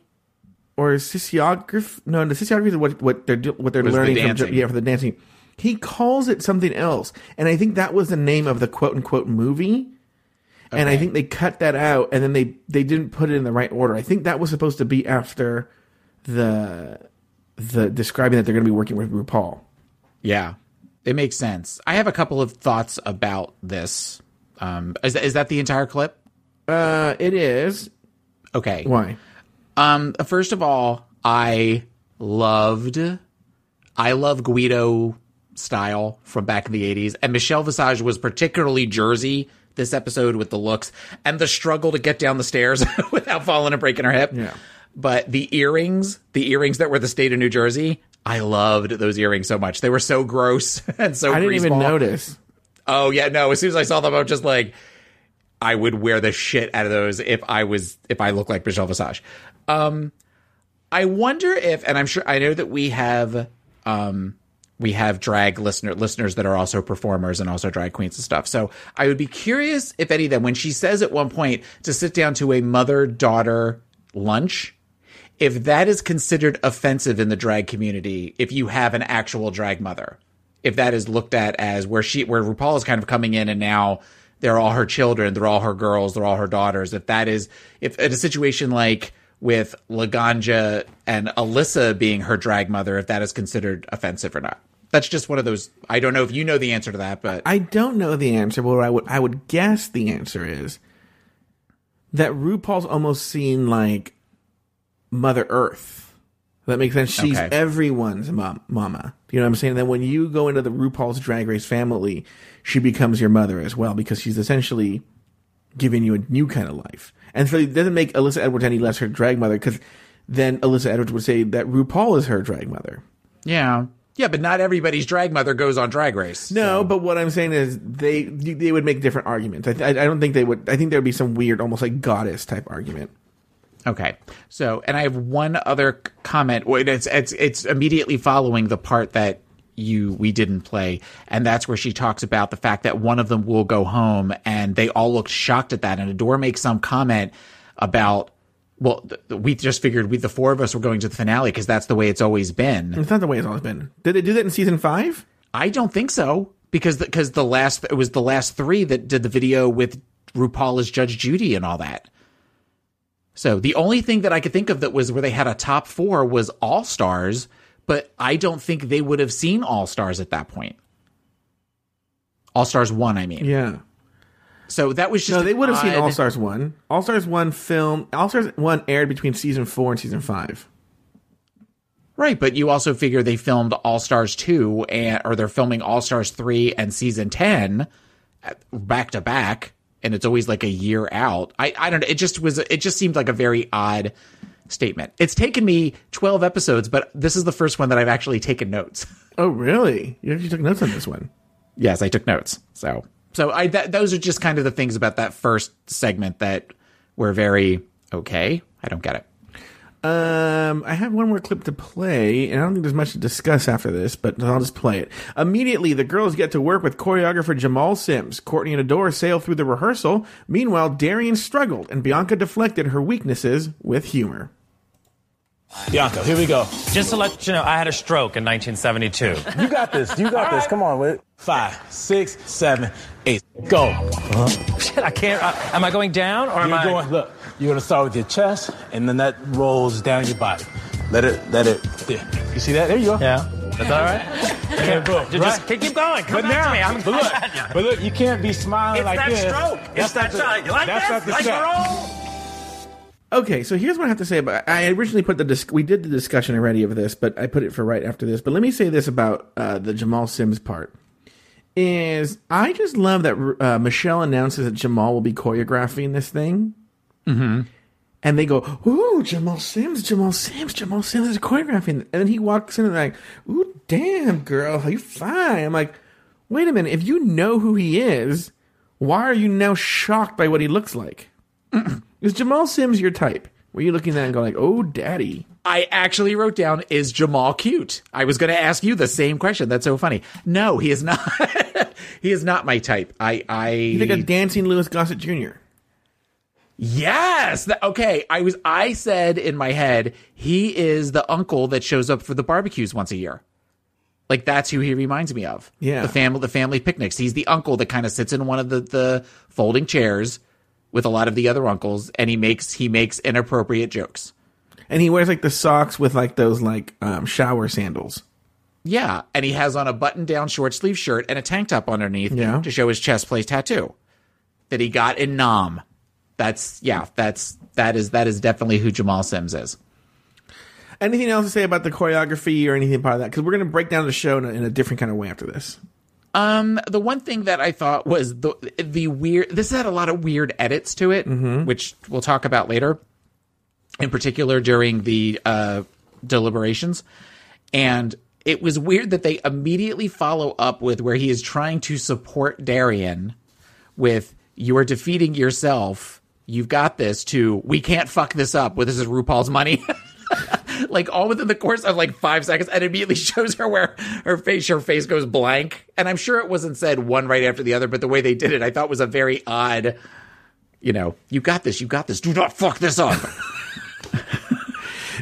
or sissyography. No, the sissyography is what what they're what they're learning the from yeah for the dancing. He calls it something else, and I think that was the name of the quote-unquote movie, okay. and I think they cut that out, and then they, they didn't put it in the right order. I think that was supposed to be after the the describing that they're going to be working with RuPaul. Yeah, it makes sense. I have a couple of thoughts about this. Um, is, is that the entire clip? Uh, it is. Okay. Why? Um, first of all, I loved I love Guido style from back in the eighties, and Michelle Visage was particularly Jersey this episode with the looks and the struggle to get down the stairs without falling and breaking her hip. Yeah. But the earrings, the earrings that were the state of New Jersey, I loved those earrings so much. They were so gross and so I didn't even ball. notice. Oh yeah, no. As soon as I saw them, I was just like, I would wear the shit out of those if I was if I looked like Michelle Visage. Um, I wonder if, and I'm sure I know that we have, um. We have drag listener listeners that are also performers and also drag queens and stuff. So I would be curious if any of them, when she says at one point to sit down to a mother-daughter lunch, if that is considered offensive in the drag community, if you have an actual drag mother, if that is looked at as where she, where RuPaul is kind of coming in and now they're all her children, they're all her girls, they're all her daughters. If that is, if in a situation like with Laganja and Alyssa being her drag mother, if that is considered offensive or not. That's just one of those. I don't know if you know the answer to that, but I don't know the answer. But what I would I would guess the answer is that RuPaul's almost seen like Mother Earth. That makes sense. She's okay. everyone's mom, mama. You know what I'm saying? And then when you go into the RuPaul's Drag Race family, she becomes your mother as well, because she's essentially giving you a new kind of life. And so it doesn't make Alyssa Edwards any less her drag mother, because then Alyssa Edwards would say that RuPaul is her drag mother. Yeah. Yeah, but not everybody's drag mother goes on Drag Race. No, so. But what I'm saying is they they would make different arguments. I, th- I don't think they would. I think there would be some weird, almost like goddess type argument. Okay. So, and I have one other comment. It's it's it's immediately following the part that you we didn't play, and that's where she talks about the fact that one of them will go home, and they all looked shocked at that. And Adore makes some comment about, well, th- we just figured we, the four of us, were going to the finale because that's the way it's always been. It's not the way it's always been. Did they do that in season five? I don't think so, because because the, the last it was the last three that did the video with RuPaul as Judge Judy and all that. So the only thing that I could think of that was where they had a top four was All Stars, but I don't think they would have seen All Stars at that point. All Stars one, I mean. Yeah. So that was just. No, they would have odd... seen All Stars one. All Stars one film. All Stars one aired between season four and season five. Right, but you also figure they filmed All Stars two, and or they're filming All Stars three and season ten back to back, and it's always like a year out. I, I don't know. It just was. It just seemed like a very odd statement. It's taken me twelve episodes, but this is the first one that I've actually taken notes. Oh, really? You actually took notes on this one? Yes, I took notes. So. So I th- those are just kind of the things about that first segment that were very okay. I don't get it. Um, I have one more clip to play, and I don't think there's much to discuss after this, but I'll just play it. Immediately, the girls get to work with choreographer Jamal Sims. Courtney and Adore sail through the rehearsal. Meanwhile, Darian struggled, and Bianca deflected her weaknesses with humor. Bianca, here we go. Just to let you know, I had a stroke in nineteen seventy-two. You got this. You got this. Right. Come on, Whit. Five, six, seven, eight. Go. Uh-huh. Shit, I can't. Uh, am I going down or am you're I? Going, look, you're going to start with your chest, and then that rolls down your body. Let it, let it. Yeah. You see that? There you go. Yeah. That's all right. Okay, boom. Right. Just keep going. Come back to me. I'm but look, at you. But look, you can't be smiling it's like that this. It's that stroke. It's that shot. You like that's this? Like the roll? Okay, so here's what I have to say about. I originally put the disc, we did the discussion already of this, but I put it for right after this. But let me say this about uh, the Jamal Sims part: is I just love that uh, Michelle announces that Jamal will be choreographing this thing, mm-hmm. and they go, "Ooh, Jamal Sims, Jamal Sims, Jamal Sims is choreographing," and then he walks in and they're like, "Ooh, damn girl, are you fine?" I'm like, "Wait a minute! If you know who he is, why are you now shocked by what he looks like?" Is Jamal Sims your type? Were you looking at that and going like, oh, daddy? I actually wrote down, is Jamal cute? I was going to ask you the same question. That's so funny. No, he is not. He is not my type. I, I... You think of dancing Louis Gossett Junior? Yes. That, okay. I was. I said in my head, he is the uncle that shows up for the barbecues once a year. Like, that's who he reminds me of. Yeah. The family, the family picnics. He's the uncle that kind of sits in one of the, the folding chairs with a lot of the other uncles, and he makes he makes inappropriate jokes. And he wears, like, the socks with, like, those, like, um, shower sandals. Yeah, and he has on a button-down short-sleeve shirt and a tank top underneath yeah. to show his chest plate tattoo that he got in Nam. That's, yeah, that's, that is, that is definitely who Jamal Sims is. Anything else to say about the choreography or anything about that? Because we're going to break down the show in a, in a different kind of way after this. Um, the one thing that I thought was the the weird. This had a lot of weird edits to it, mm-hmm. which we'll talk about later. In particular, during the uh, deliberations, and it was weird that they immediately follow up with where he is trying to support Darian with "You are defeating yourself. You've got this." To "We can't fuck this up. Well, this is RuPaul's money." Like, all within the course of, like, five seconds, and immediately shows her where her face her face goes blank. And I'm sure it wasn't said one right after the other, but the way they did it, I thought was a very odd, you know, you got this, you got this. Do not fuck this up.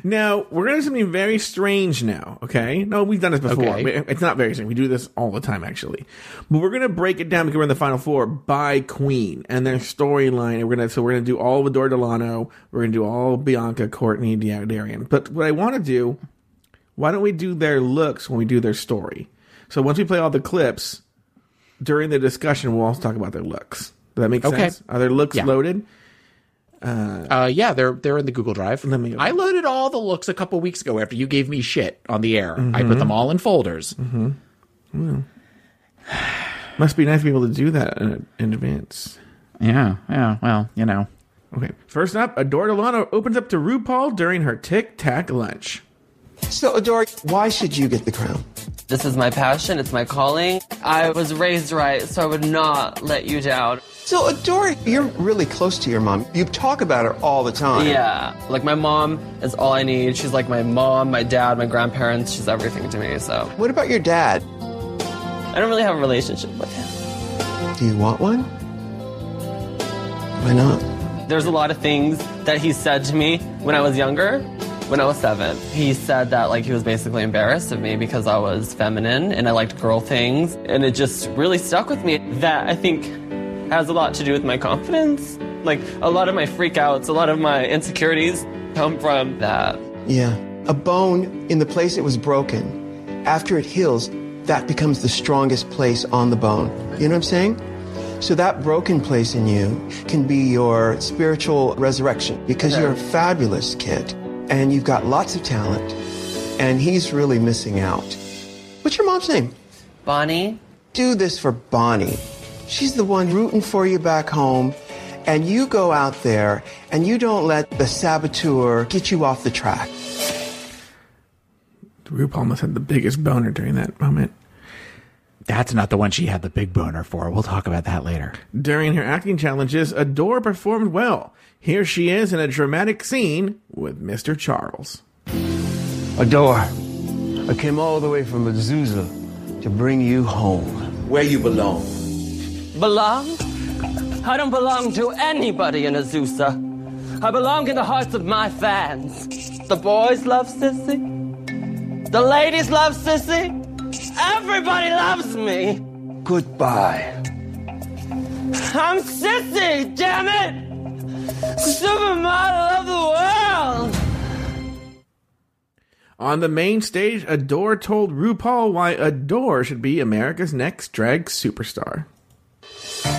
Now, we're going to do something very strange now, okay? No, we've done this before. Okay. It's not very strange. We do this all the time, actually. But we're going to break it down because we're in the final four by queen and their storyline. And we're going to so we're going to do all Adore Delano. We're going to do all Bianca, Courtney, Darian. But what I want to do, why don't we do their looks when we do their story? So once we play all the clips during the discussion, we'll also talk about their looks. Does that make okay. sense? Are their looks yeah. loaded? Uh, uh, yeah, they're they're in the Google Drive. Let me I loaded all the looks a couple weeks ago after you gave me shit on the air. Mm-hmm. I put them all in folders. Mm-hmm. Mm. Must be nice to be able to do that in, in advance. Yeah, yeah, well, you know. Okay, first up, Adore Delano opens up to RuPaul during her Tic Tac lunch. So, Adore, why should you get the crown? This is my passion. It's my calling. I was raised right, so I would not let you down. So, Adore, you're really close to your mom. You talk about her all the time. Yeah. Like, my mom is all I need. She's like my mom, my dad, my grandparents. She's everything to me, so. What about your dad? I don't really have a relationship with him. Do you want one? Why not? There's a lot of things that he said to me when I was younger. When I was seven, he said that, like, he was basically embarrassed of me because I was feminine and I liked girl things. And it just really stuck with me. That, I think, has a lot to do with my confidence. Like, a lot of my freakouts, a lot of my insecurities come from that. Yeah. a bone in the place it was broken, after it heals, that becomes the strongest place on the bone. You know what I'm saying? So that broken place in you can be your spiritual resurrection, because okay. you're a fabulous kid and you've got lots of talent, and he's really missing out. What's your mom's name? Bonnie. Do this for Bonnie. She's the one rooting for you back home, and you go out there and you don't let the saboteur get you off the track. RuPaul must have the biggest boner during that moment. That's not the one she had the big boner for. We'll talk about that later. During her acting challenges, Adore performed well. Here she is in a dramatic scene with Mister Charles. Adore, I came all the way from Azusa to bring you home, where you belong. Belong? I don't belong to anybody in Azusa. I belong in the hearts of my fans. The boys love Sissy. The ladies love Sissy. Everybody loves me. Goodbye. I'm Sissy, damn it! Supermodel of the world! On the main stage, Adore told RuPaul why Adore should be America's next drag superstar.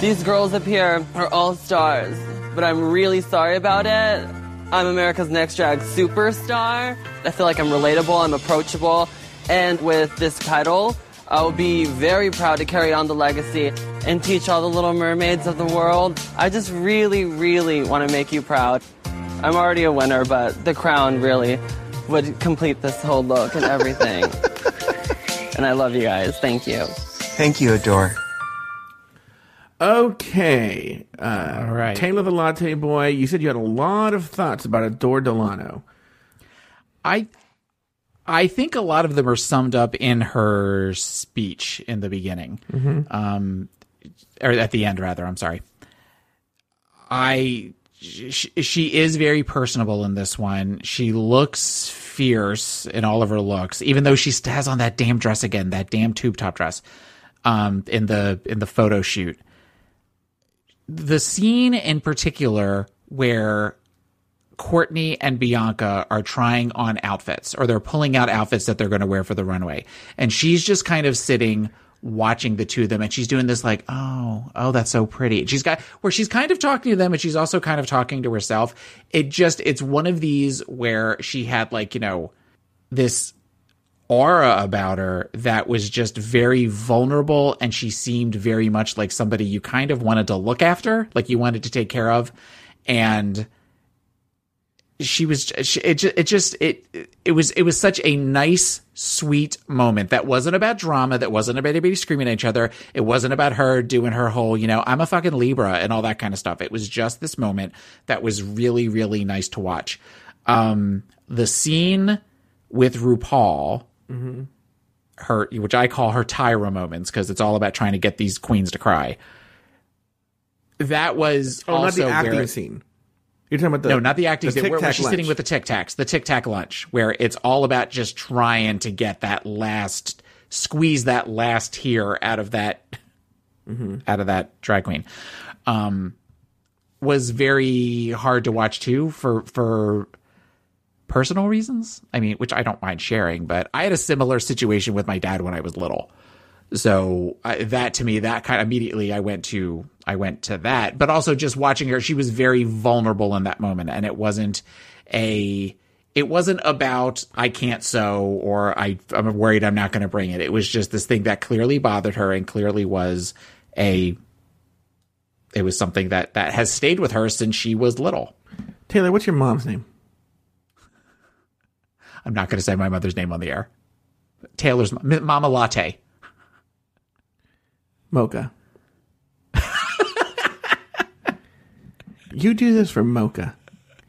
These girls up here are all stars, but I'm really sorry about it. I'm America's Next Drag Superstar. I feel like I'm relatable, I'm approachable, and with this title, I will be very proud to carry on the legacy and teach all the little mermaids of the world. I just really, really want to make you proud. I'm already a winner, but the crown really would complete this whole look and everything. And I love you guys. Thank you. Thank you, Adore. Okay. Uh, All right. Taylor the Latte Boy, you said you had a lot of thoughts about Adore Delano. I I think a lot of them are summed up in her speech in the beginning. Mm-hmm. Um, or at the end, rather. I'm sorry. I she, she is very personable in this one. She looks fierce in all of her looks, even though she has on that damn dress again, that damn tube top dress um, in the in the photo shoot. The scene in particular where Courtney and Bianca are trying on outfits, or they're pulling out outfits that they're going to wear for the runway. And she's just kind of sitting watching the two of them. And she's doing this like, oh, oh, that's so pretty. She's got where she's kind of talking to them, and she's also kind of talking to herself. It just, it's one of these where she had like, you know, this aura about her that was just very vulnerable, and she seemed very much like somebody you kind of wanted to look after, like you wanted to take care of. And she was she, it just it just it it was it was such a nice, sweet moment that wasn't about drama, that wasn't about anybody screaming at each other. It wasn't about her doing her whole, you know, I'm a fucking Libra and all that kind of stuff. It was just this moment that was really, really nice to watch. Um the scene with RuPaul, mm-hmm. her, which I call her Tyra moments, because it's all about trying to get these queens to cry. That was oh, also not the acting where, scene. You're talking about the no, not the acting the scene. Where, where she's lunch. sitting with the Tic Tacs, the Tic Tac lunch, where it's all about just trying to get that last squeeze, that last tear out of that, mm-hmm. out of that drag queen. Um, was very hard to watch too for for. personal reasons, I mean, which I don't mind sharing, but I had a similar situation with my dad when I was little. So I, that to me, that kind of immediately I went to, I went to that, but also just watching her, she was very vulnerable in that moment. And it wasn't a, it wasn't about, I can't sew, or I, I'm worried I'm not going to bring it. It was just this thing that clearly bothered her, and clearly was a, it was something that, that has stayed with her since she was little. Taylor, what's your mom's name? I'm not going to say my mother's name on the air. Taylor's m- Mama Latte. Mocha. You do this for Mocha.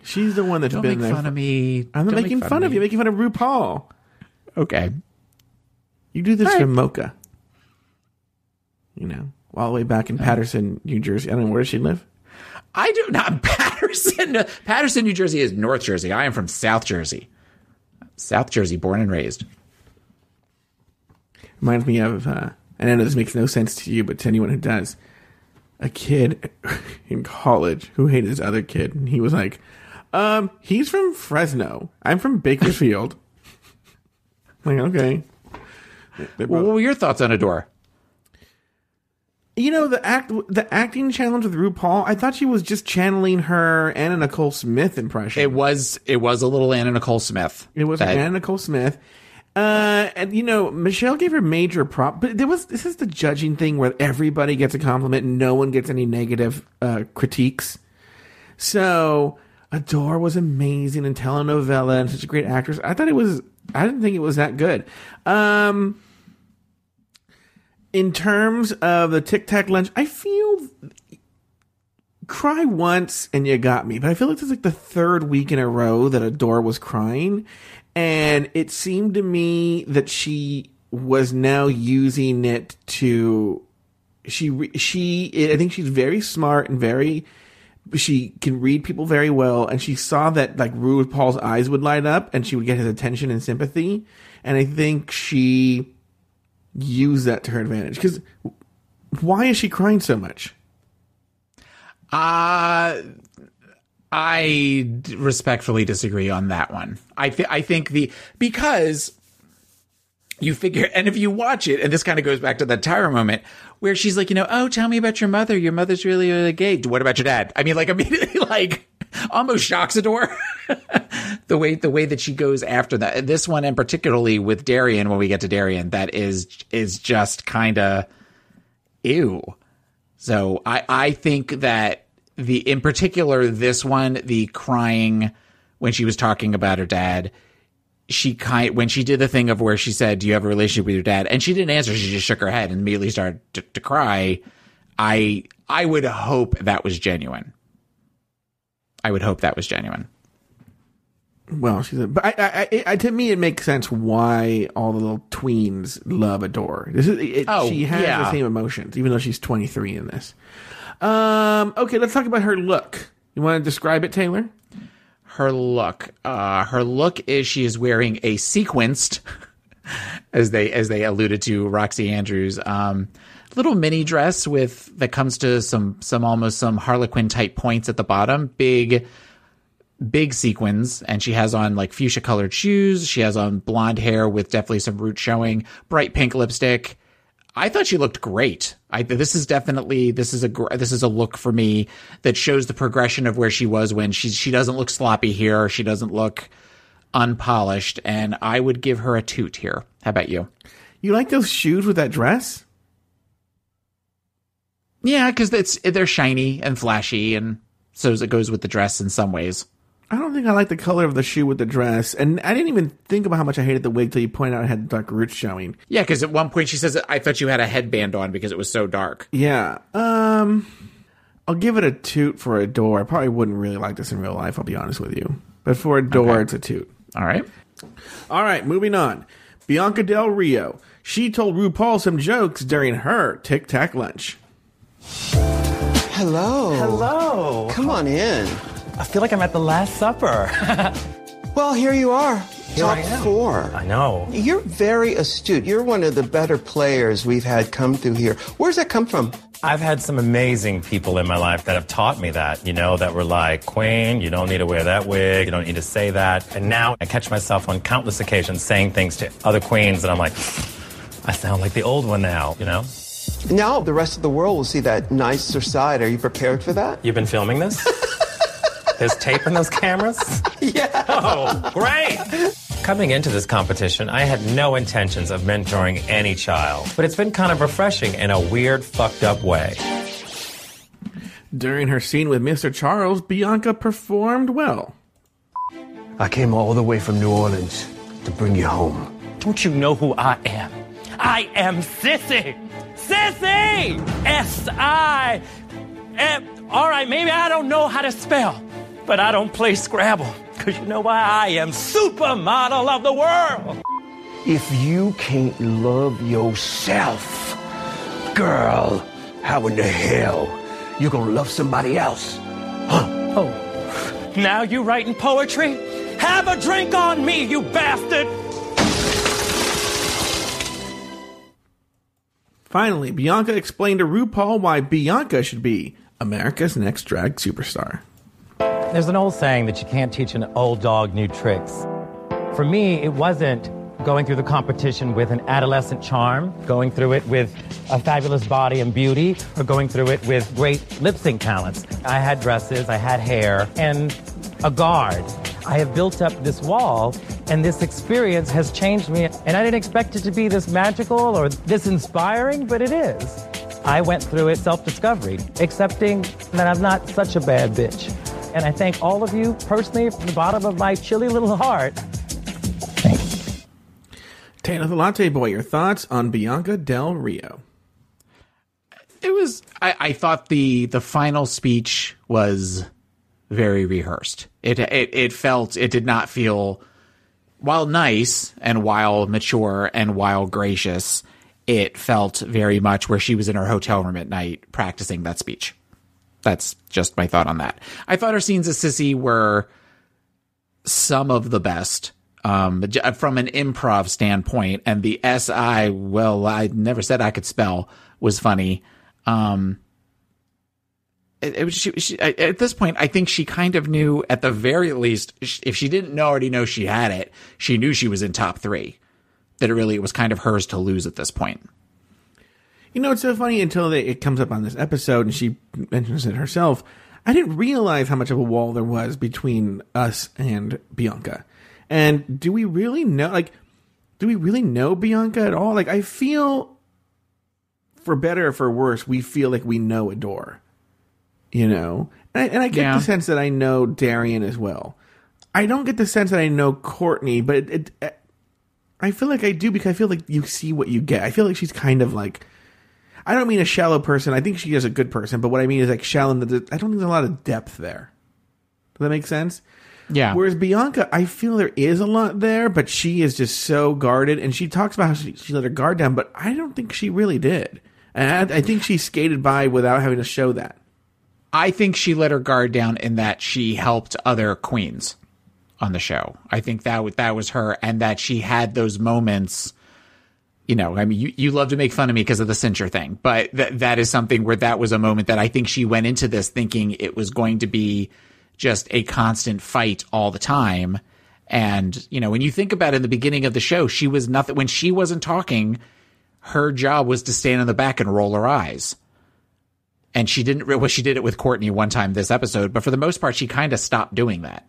She's the one that's Don't been there. Don't make fun f- of me. I'm not Don't making fun, fun of you. I'm making fun of RuPaul. Okay. You do this right. for Mocha. You know, all the way back in oh. Paterson, New Jersey. I don't know, where does she live? I do not. Paterson. No. Paterson, New Jersey is North Jersey. I am from South Jersey. South Jersey, born and raised. Reminds me of, uh, and I know this makes no sense to you, but to anyone who does, a kid in college who hated this other kid. And he was like, um, he's from Fresno. I'm from Bakersfield. Like, okay. Both... What were your thoughts on Adore? You know, the act, the acting challenge with RuPaul, I thought she was just channeling her Anna Nicole Smith impression. It was it was a little Anna Nicole Smith. It was that... Anna Nicole Smith. Uh, and, you know, Michelle gave her major prop, but there was, this is the judging thing where everybody gets a compliment and no one gets any negative uh, critiques. So... Adore was amazing in telenovela and such a great actress. I thought it was, I didn't think it was that good. Um, in terms of the Tic Tac lunch, I feel cry once and you got me, but I feel like this is like the third week in a row that Adore was crying. And it seemed to me that she was now using it to, she, she, I think she's very smart and very, she can read people very well, and she saw that like RuPaul's eyes would light up and she would get his attention and sympathy. And I think she used that to her advantage. Because why is she crying so much? Uh, I respectfully disagree on that one. I, th- I think the – because you figure – and if you watch it, and this kind of goes back to that Tyra moment – where she's like, you know, oh, tell me about your mother. Your mother's really, really gay. What about your dad? I mean, like, immediately, like, almost shocks Adore the way the way that she goes after that. This one, and particularly with Darian, when we get to Darian, that is is just kind of ew. So I, I think that the in particular this one, the crying when she was talking about her dad. She kind when she did the thing of where she said, "Do you have a relationship with your dad?" and she didn't answer. She just shook her head and immediately started to, to cry. I I would hope that was genuine. I would hope that was genuine. Well, she's a, but I, I, I, to me, it makes sense why all the little tweens love Adore. This is it, oh, she has yeah. the same emotions, even though she's twenty-three in this. Um, okay, let's talk about her look. You want to describe it, Taylor? Her look, uh, her look is she is wearing a sequenced, as they as they alluded to, Roxy Andrews, um, little mini dress with that comes to some some almost some Harlequin type points at the bottom, big, big sequins, and she has on like fuchsia colored shoes. She has on blonde hair with definitely some roots showing, bright pink lipstick. I thought she looked great. I, this is definitely this is a this is a look for me that shows the progression of where she was when she she doesn't look sloppy here. She doesn't look unpolished, and I would give her a toot here. How about you? You like those shoes with that dress? Yeah, because it's they're shiny and flashy, and so it goes with the dress in some ways. I don't think I like the color of the shoe with the dress. And I didn't even think about how much I hated the wig till you pointed out it had dark roots showing. Yeah, because at one point she says, I thought you had a headband on because it was so dark. Yeah. Um, I'll give it a toot for Adore. I probably wouldn't really like this in real life, I'll be honest with you. But for Adore, okay. It's a toot. All right. All right, moving on. Bianca Del Rio. She told RuPaul some jokes during her Tic Tac lunch. Hello. Hello. Come on in. I feel like I'm at the Last Supper. Well, here you are. Here Top I am. four. I know. You're very astute. You're one of the better players we've had come through here. Where's that come from? I've had some amazing people in my life that have taught me that, you know, that were like, Queen, you don't need to wear that wig. You don't need to say that. And now I catch myself on countless occasions saying things to other queens that I'm like, I sound like the old one now, you know? Now the rest of the world will see that nicer side. Are you prepared for that? You've been filming this? There's tape in those cameras? Yeah. Oh, great. Coming into this competition, I had no intentions of mentoring any child, but it's been kind of refreshing in a weird, fucked up way. During her scene with Mister Charles, Bianca performed well. I came all the way from New Orleans to bring you home. Don't you know who I am? I am Sissy. Sissy! S I. M- all right, maybe I don't know how to spell. But I don't play Scrabble, because you know why? I am supermodel of the world. If you can't love yourself, girl, how in the hell you gonna love somebody else? Huh? Oh, now you writing poetry? Have a drink on me, you bastard! Finally, Bianca explained to RuPaul why Bianca should be America's Next Drag Superstar. There's an old saying that you can't teach an old dog new tricks. For me, it wasn't going through the competition with an adolescent charm, going through it with a fabulous body and beauty, or going through it with great lip sync talents. I had dresses, I had hair, and a guard. I have built up this wall, and this experience has changed me, and I didn't expect it to be this magical or this inspiring, but it is. I went through it self-discovery, accepting that I'm not such a bad bitch. And I thank all of you personally from the bottom of my chilly little heart. Thanks. Taylor the Latte Boy, your thoughts on Bianca Del Rio? It was, I, I thought the, the final speech was very rehearsed. It, it, it felt, it did not feel, while nice and while mature and while gracious, it felt very much where she was in her hotel room at night practicing that speech. That's just my thought on that. I thought her scenes as Sissy were some of the best um, from an improv standpoint. And the S I, well, I never said I could spell, was funny. Um, it, it was, she, she, at this point, I think she kind of knew, at the very least, if she didn't already know she had it, she knew she was in top three. That it really it was kind of hers to lose at this point. You know, it's so funny until they, it comes up on this episode and she mentions it herself. I didn't realize how much of a wall there was between us and Bianca. And do we really know, like, do we really know Bianca at all? Like, I feel, for better or for worse, we feel like we know Adore, you know? And I, and I get yeah. the sense that I know Darian as well. I don't get the sense that I know Courtney, but it, it I feel like I do because I feel like you see what you get. I feel like she's kind of like, I don't mean a shallow person. I think she is a good person, but what I mean is like shallow. I don't think there's a lot of depth there. Does that make sense? Yeah. Whereas Bianca, I feel there is a lot there, but she is just so guarded. And she talks about how she, she let her guard down, but I don't think she really did. And I, I think she skated by without having to show that. I think she let her guard down in that she helped other queens on the show. I think that that was her, and that she had those moments. You know, I mean, you, you love to make fun of me because of the cincher thing, but th- that is something where that was a moment that I think she went into this thinking it was going to be just a constant fight all the time. And, you know, when you think about it, in the beginning of the show, she was nothing. When she wasn't talking, her job was to stand in the back and roll her eyes. And she didn't, well, she did it with Courtney one time this episode, but for the most part, she kind of stopped doing that.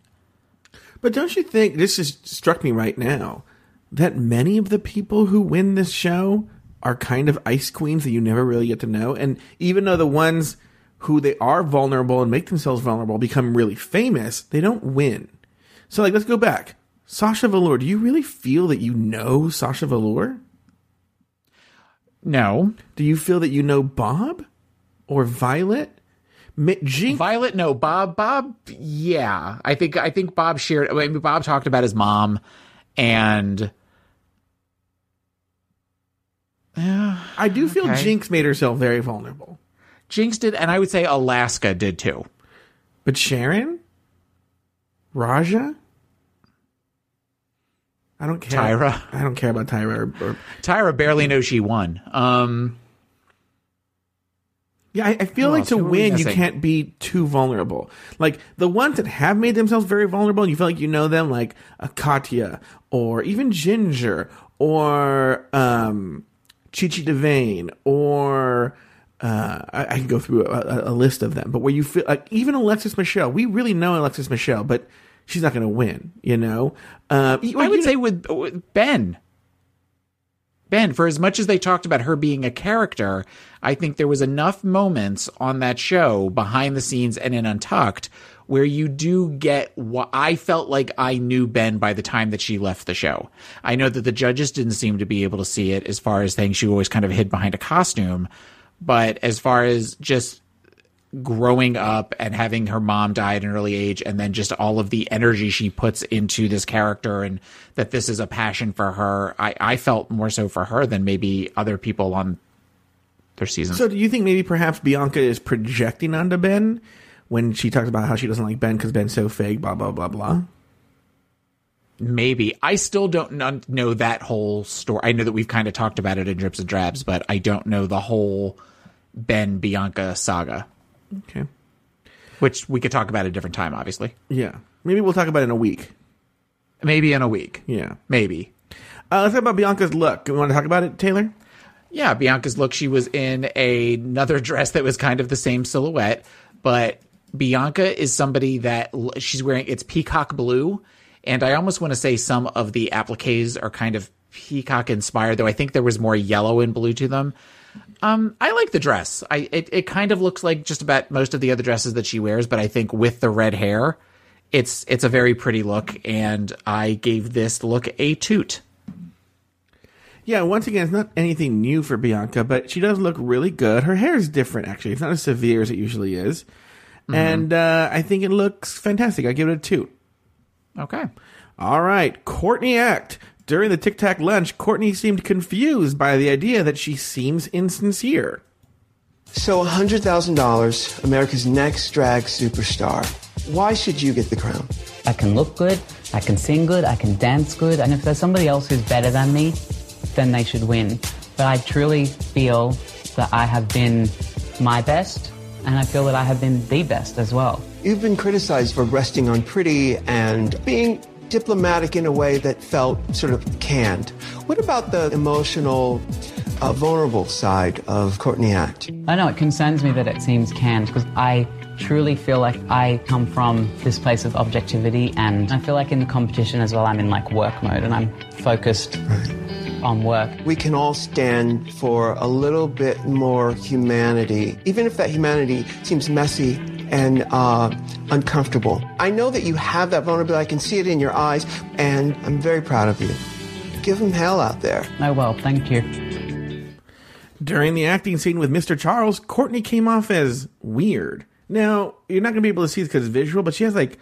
But don't you think, this just struck me right now, that many of the people who win this show are kind of ice queens that you never really get to know? And even though the ones who they are vulnerable and make themselves vulnerable become really famous, they don't win. So, like, let's go back. Sasha Velour, do you really feel that you know Sasha Velour? No. Do you feel that you know Bob or Violet? Jinx. Violet, no. Bob, Bob, yeah. I think I think Bob shared. I mean, Bob talked about his mom, and uh, I do feel okay. Jinx made herself very vulnerable. Jinx did, and I would say Alaska did too. But Sharon, Raja, I don't care. Tyra, I don't care about Tyra. Or, or, Tyra barely knows she won. Um. Yeah, I, I feel like to win, you can't be too vulnerable. Like, the ones that have made themselves very vulnerable, and you feel like you know them, like Katya, or even Ginger, or um, Chichi Devane, or uh, I, I can go through a, a list of them, but where you feel like even Alexis Michelle, we really know Alexis Michelle, but she's not going to win, you know? Uh, I would say with, with Ben. Ben, for as much as they talked about her being a character, I think there was enough moments on that show behind the scenes and in Untucked where you do get what I felt like I knew Ben by the time that she left the show. I know that the judges didn't seem to be able to see it as far as things she always kind of hid behind a costume. But as far as just growing up and having her mom die at an early age, and then just all of the energy she puts into this character, and that this is a passion for her. I, I felt more so for her than maybe other people on their season. So do you think maybe perhaps Bianca is projecting onto Ben when she talks about how she doesn't like Ben because Ben's so fake, blah, blah, blah, blah? Maybe. I still don't know that whole story. I know that we've kind of talked about it in drips and drabs, but I don't know the whole Ben-Bianca saga. Okay. Which we could talk about at a different time, obviously. Yeah. Maybe we'll talk about it in a week. Maybe in a week. Yeah. Maybe. Uh, let's talk about Bianca's look. We want to talk about it, Taylor? Yeah, Bianca's look. She was in a, another dress that was kind of the same silhouette, but Bianca is somebody that she's wearing. It's peacock blue, and I almost want to say some of the appliques are kind of peacock inspired, though I think there was more yellow and blue to them. Um, I like the dress. I it, it kind of looks like just about most of the other dresses that she wears, but I think with the red hair, it's it's a very pretty look, and I gave this look a toot. Yeah, once again, it's not anything new for Bianca, but she does look really good. Her hair is different, actually. It's not as severe as it usually is. Mm-hmm. And uh, I think it looks fantastic. I give it a two. Okay. All right. Courtney Act. During the Tic Tac lunch, Courtney seemed confused by the idea that she seems insincere. So one hundred thousand dollars, America's next drag superstar. Why should you get the crown? I can look good. I can sing good. I can dance good. And if there's somebody else who's better than me, then they should win. But I truly feel that I have been my best, and I feel that I have been the best as well. You've been criticized for resting on pretty and being diplomatic in a way that felt sort of canned. What about the emotional, uh, vulnerable side of Courtney Act? I know it concerns me that it seems canned, because I truly feel like I come from this place of objectivity, and I feel like in the competition as well, I'm in like work mode and I'm focused. Right. On work. We can all stand for a little bit more humanity, even if that humanity seems messy and uh, uncomfortable. I know that you have that vulnerability. I can see it in your eyes, and I'm very proud of you. Give them hell out there. I will. Thank you. During the acting scene with Mister Charles, Courtney came off as weird. Now, you're not going to be able to see it because it's visual, but she has like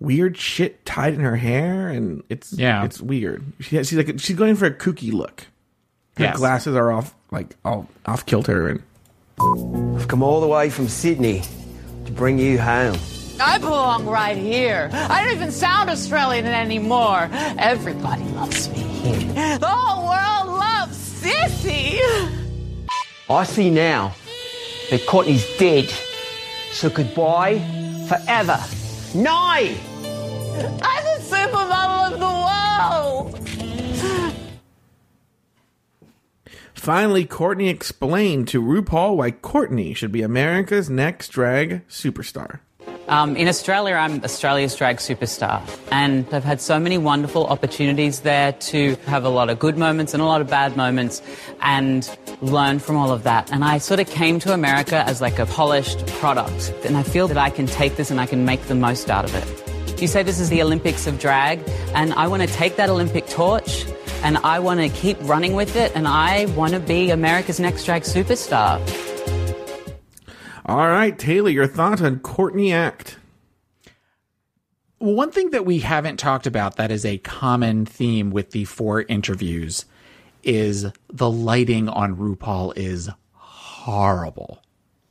weird shit tied in her hair, and it's yeah. it's weird. She has, she's like she's going for a kooky look. Her yes. glasses are off, like all off kilter. And I've come all the way from Sydney to bring you home. I belong right here. I don't even sound Australian anymore. Everybody loves me here. The whole world loves Sissy. I see now that Courtney's dead, so goodbye forever. No! I'm the supermodel of the world! Finally, Courtney explained to RuPaul why Courtney should be America's next drag superstar. Um, in Australia, I'm Australia's drag superstar. And I've had so many wonderful opportunities there to have a lot of good moments and a lot of bad moments and learn from all of that. And I sort of came to America as like a polished product. And I feel that I can take this and I can make the most out of it. You say this is the Olympics of drag, and I want to take that Olympic torch and I want to keep running with it, and I want to be America's next drag superstar. All right, Taylor, your thoughts on Courtney Act. One thing that we haven't talked about that is a common theme with the four interviews is the lighting on RuPaul is horrible.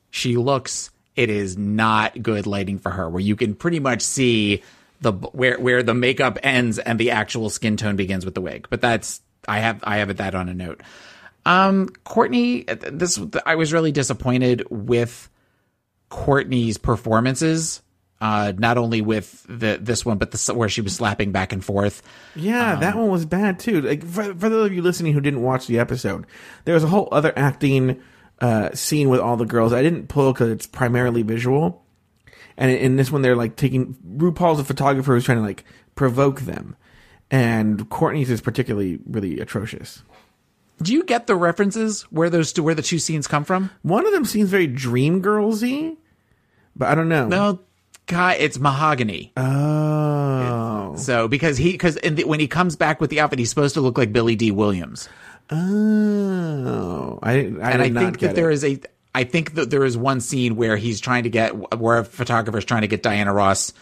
She looks, it is not good lighting for her, where you can pretty much see the where where the makeup ends and the actual skin tone begins with the wig. But that's, I have I have that on a note. Um, Courtney, this I was really disappointed with Courtney's performances, uh, not only with the this one, but the, where she was slapping back and forth. Yeah, um, that one was bad too. Like for, for those of you listening who didn't watch the episode, there was a whole other acting uh, scene with all the girls. I didn't pull because it's primarily visual, and in this one they're like taking RuPaul's a photographer who's trying to like provoke them, and Courtney's is particularly really atrocious. Do you get the references where those two, where the two scenes come from? One of them seems very Dream Girls-y, but I don't know. No, God, it's Mahogany. Oh, it's, so because he because when he comes back with the outfit, he's supposed to look like Billy D. Williams. Oh, I, I and I did not think get that it. there is a I think that there is one scene where he's trying to get where a photographer is trying to get Diana Ross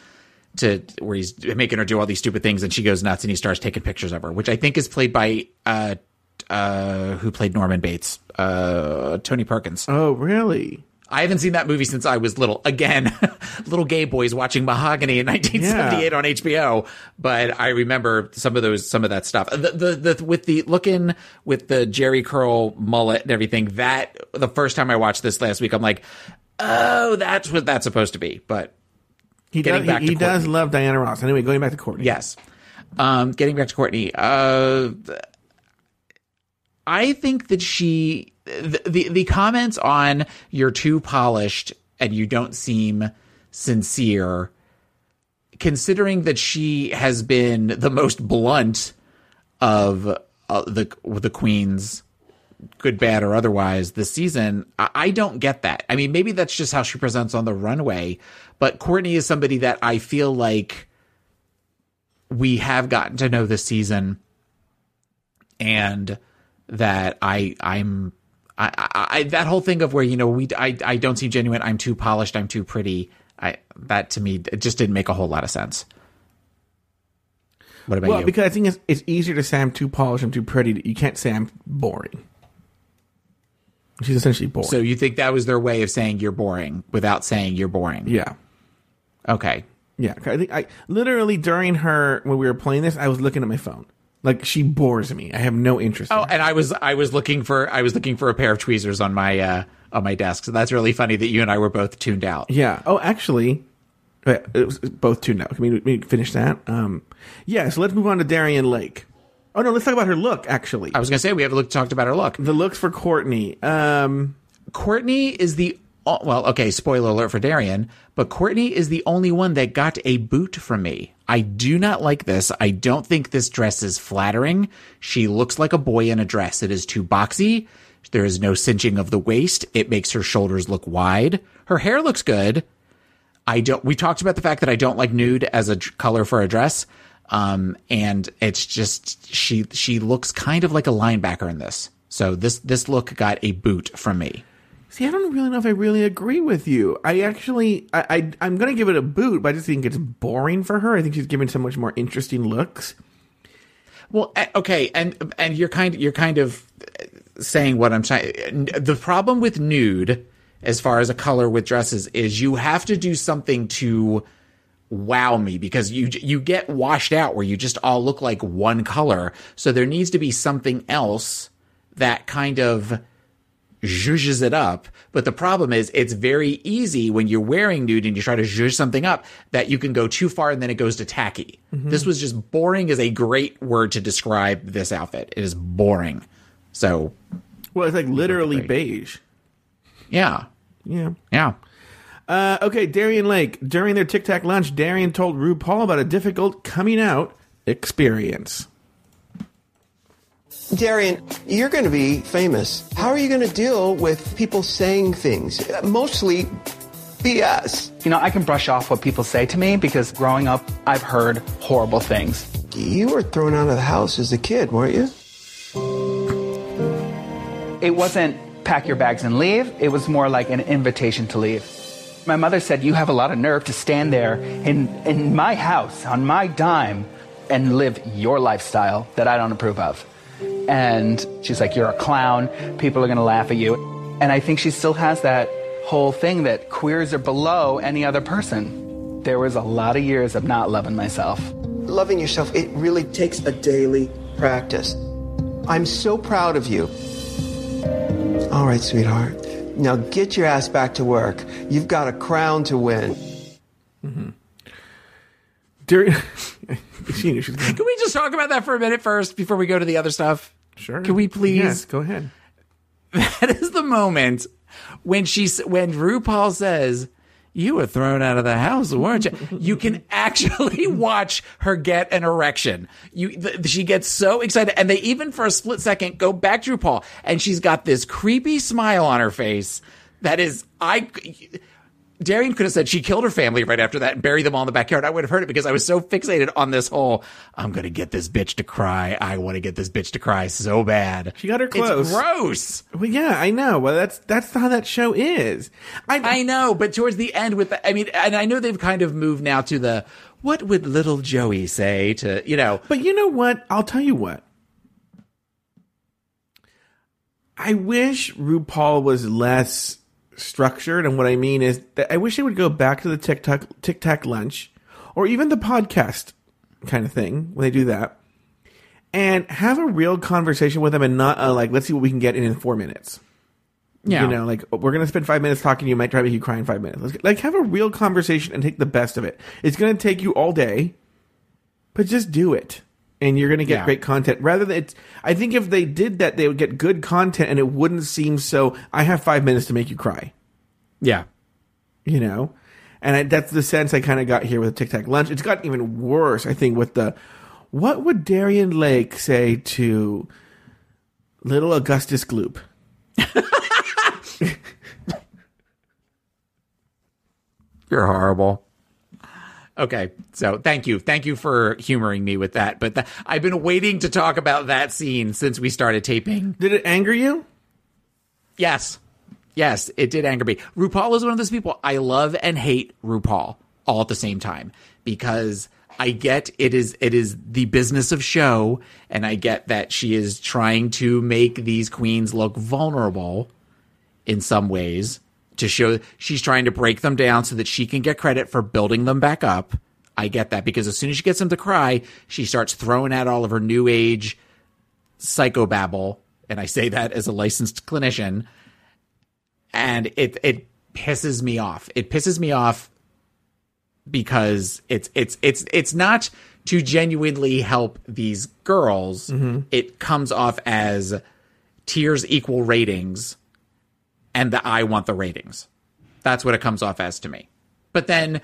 to where he's making her do all these stupid things, and she goes nuts, and he starts taking pictures of her, which I think is played by. Uh, Uh, who played Norman Bates? Uh, Tony Perkins. Oh, really? I haven't seen that movie since I was little. Again, little gay boys watching Mahogany in nineteen seventy-eight yeah. on H B O. But I remember some of those, some of that stuff. The, the, the with the looking with the Jerry curl mullet and everything. That the first time I watched this last week, I'm like, oh, that's what that's supposed to be. But he getting does, back he, to he does love Diana Ross. Anyway, going back to Courtney. Yes. Um, getting back to Courtney, uh, I think that she the, the the comments on "you're too polished and you don't seem sincere," considering that she has been the most blunt of uh, the the queens, good, bad, or otherwise, this season, I, I don't get that. I mean, maybe that's just how she presents on the runway, but Courtney is somebody that I feel like we have gotten to know this season, and that I, I'm, I, I, I that whole thing of where, you know, we, I, I don't seem genuine. I'm too polished. I'm too pretty. I, that to me, it just didn't make a whole lot of sense. What about well, you? Well, because I think it's, it's easier to say I'm too polished. I'm too pretty. You can't say I'm boring. She's essentially boring. So you think that was their way of saying you're boring without saying you're boring? Yeah. Okay. Yeah, I think I literally during her when we were playing this, I was looking at my phone. Like, she bores me. I have no interest. Oh, in her. And I was I was looking for I was looking for a pair of tweezers on my uh, on my desk. So that's really funny that you and I were both tuned out. Yeah. Oh, actually, it was both tuned out. Can we, we finish that? Um, yeah. So let's move on to Darian Lake. Oh no, let's talk about her look. Actually, I was gonna say we haven't look, talked about her look. The looks for Courtney. Um, Courtney is the. Well, okay, spoiler alert for Darian, but Courtney is the only one that got a boot from me. I do not like this. I don't think this dress is flattering. She looks like a boy in a dress. It is too boxy. There is no cinching of the waist. It makes her shoulders look wide. Her hair looks good. I don't. We talked about the fact that I don't like nude as a color for a dress, um, and it's just she she looks kind of like a linebacker in this. So this this look got a boot from me. See, I don't really know if I really agree with you. I actually, I, I, I'm going to give it a boot, but I just think it's boring for her. I think she's given so much more interesting looks. Well, okay, and and you're kind, you're kind of saying what I'm trying. The problem with nude, as far as a color with dresses, is you have to do something to wow me, because you you get washed out where you just all look like one color. So there needs to be something else that kind of zhuzhes it up. But the problem is it's very easy when you're wearing nude and you try to zhuzh something up that you can go too far and then it goes to tacky. Mm-hmm. This was just boring is a great word to describe this outfit. It is boring. So, well, it's like literally beige. Yeah. Yeah. Yeah. Uh, okay. Darian Lake, during their Tic Tac lunch, Darian told RuPaul about a difficult coming out experience. Darian, you're going to be famous. How are you going to deal with people saying things? Mostly B S. You know, I can brush off what people say to me because growing up, I've heard horrible things. You were thrown out of the house as a kid, weren't you? It wasn't pack your bags and leave. It was more like an invitation to leave. My mother said, you have a lot of nerve to stand there in, in my house on my dime and live your lifestyle that I don't approve of. And she's like, you're a clown. People are going to laugh at you. And I think she still has that whole thing that queers are below any other person. There was a lot of years of not loving myself. Loving yourself, it really takes a daily practice. I'm so proud of you. All right, sweetheart. Now get your ass back to work. You've got a crown to win. Mm-hmm. During... Can we just talk about that for a minute first before we go to the other stuff? Sure. Can we please? Yes, go ahead. That is the moment when she, when RuPaul says, you were thrown out of the house, weren't you? You can actually watch her get an erection. You, the, she gets so excited. And they even for a split second go back to RuPaul. And she's got this creepy smile on her face. That is, I... Darian could have said she killed her family right after that and buried them all in the backyard. I would have heard it because I was so fixated on this whole, I'm going to get this bitch to cry. I want to get this bitch to cry so bad. She got her close. It's gross. Well, yeah, I know. Well, that's that's how that show is. I, I know. But towards the end with the, I mean, and I know they've kind of moved now to the, what would little Joey say to, you know. But you know what? I'll tell you what. I wish RuPaul was less structured, and what I mean is that I wish it would go back to the Tic Tac Tic Tac lunch, or even the podcast kind of thing when they do that, and have a real conversation with them, and not a, like, let's see what we can get in in four minutes. Yeah, you know, like, we're gonna spend five minutes talking. You might try to make you cry in five minutes. Let's, like, have a real conversation and take the best of it. It's gonna take you all day. but just do it. And you're going to get yeah. great content. Rather than it's, I think if they did that, they would get good content, and it wouldn't seem so. I have five minutes to make you cry. Yeah, you know, and I, that's the sense I kind of got here with the Tic Tac Lunch. It's gotten even worse, I think, with the what would Darian Lake say to little Augustus Gloop? You're horrible. Okay, so thank you. Thank you for humoring me with that. But the, I've been waiting to talk about that scene since we started taping. Did it anger you? Yes. Yes, it did anger me. RuPaul is one of those people. I love and hate RuPaul all at the same time, because I get it is it is the business of show, and I get that she is trying to make these queens look vulnerable in some ways. To show she's trying to break them down so that she can get credit for building them back up. I get that, because as soon as she gets them to cry, she starts throwing out all of her new age psychobabble. And I say that as a licensed clinician. And it it pisses me off. It pisses me off because it's it's it's it's not to genuinely help these girls. Mm-hmm. It comes off as tears equal ratings. And the I want the ratings. That's what it comes off as to me. But then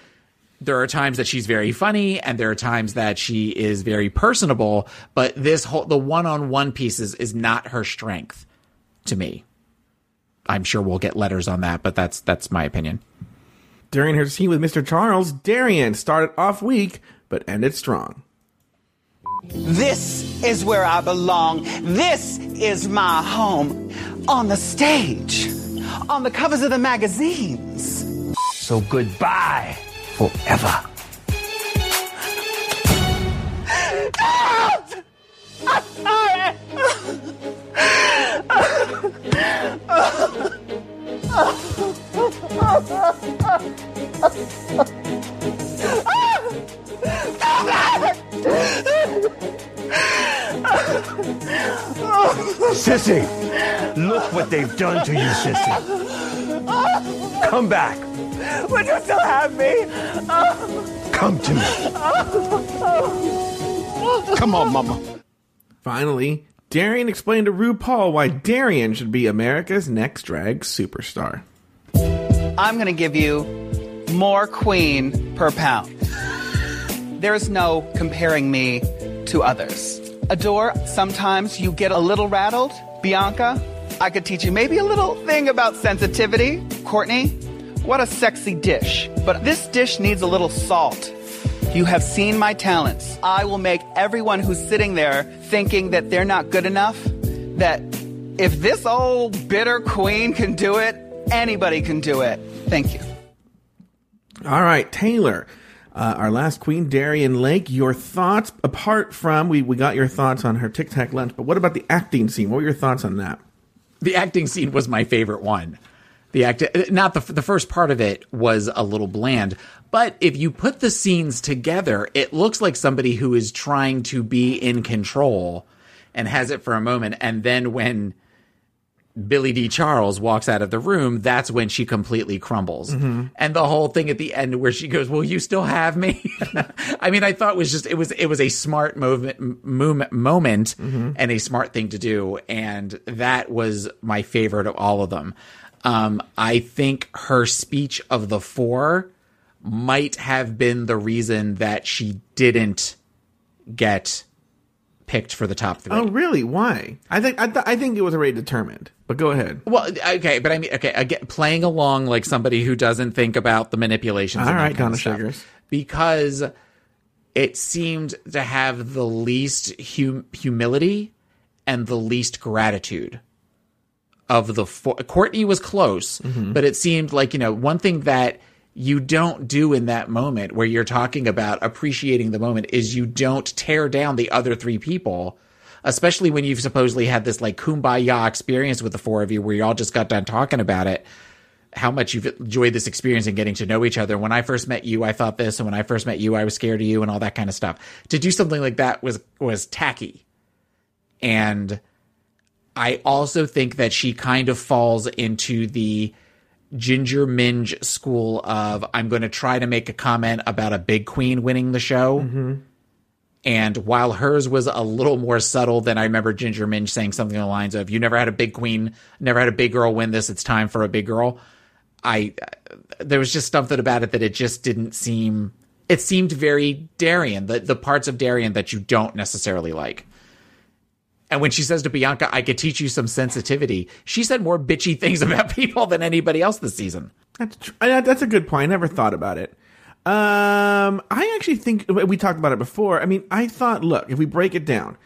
there are times that she's very funny, and there are times that she is very personable. But this whole the one-on-one pieces is not her strength to me. I'm sure we'll get letters on that, but that's that's my opinion. During her scene with Mister Charles, Darian started off weak but ended strong. This is where I belong. This is my home. On the stage. On the covers of the magazines. So goodbye forever. Help! I'm sorry. Sissy, look what they've done to you, Sissy. Come back. Would you still have me? Come to me. Come on, Mama. Finally, Darian explained to RuPaul why Darian should be America's next drag superstar. I'm going to give you more queen per pound. There's no comparing me to others. Adore, sometimes you get a little rattled. Bianca, I could teach you maybe a little thing about sensitivity. Courtney, what a sexy dish. But this dish needs a little salt. You have seen my talents. I will make everyone who's sitting there thinking that they're not good enough, that if this old bitter queen can do it, anybody can do it. Thank you. All right, Taylor. Uh, our last queen, Darian Lake, your thoughts, apart from, we, we got your thoughts on her Tic Tac Lunch, but what about the acting scene? What were your thoughts on that? The acting scene was my favorite one. The act, not the, the first part of it was a little bland, but if you put the scenes together, it looks like somebody who is trying to be in control and has it for a moment. And then when Billy D. Charles walks out of the room, that's when she completely crumbles. Mm-hmm. And the whole thing at the end where she goes, "Will you still have me?" I mean, I thought it was just, it was, it was a smart movement, moment, moment mm-hmm. and a smart thing to do. And that was my favorite of all of them. Um, I think her speech of the four might have been the reason that she didn't get picked for the top three. Oh, really? Why? I think I, th- I think it was already determined. But go ahead. Well, okay, but I mean, okay, again, playing along like somebody who doesn't think about the manipulations. All and right, Donna Sugars. Because it seemed to have the least hum- humility and the least gratitude of the four. Courtney was close, mm-hmm. but it seemed like, you know, one thing that you don't do in that moment where you're talking about appreciating the moment is you don't tear down the other three people, especially when you've supposedly had this like kumbaya experience with the four of you where you all just got done talking about it, how much you've enjoyed this experience and getting to know each other. When I first met you, I thought this. And when I first met you, I was scared of you and all that kind of stuff. To do something like that was, was tacky. And I also think that she kind of falls into the Ginger Minj school of I'm going to try to make a comment about a big queen winning the show, mm-hmm. And while hers was a little more subtle than I remember Ginger Minj saying something along the lines of, you never had a big queen, never had a big girl win this, it's time for a big girl. I, there was just something about it that it just didn't seem, it seemed very Darian, the, the parts of Darian that you don't necessarily like. And when she says to Bianca, I could teach you some sensitivity, she said more bitchy things about people than anybody else this season. That's, tr- that's a good point. I never thought about it. Um, I actually think we talked about it before. I mean, I thought, look, if we break it down,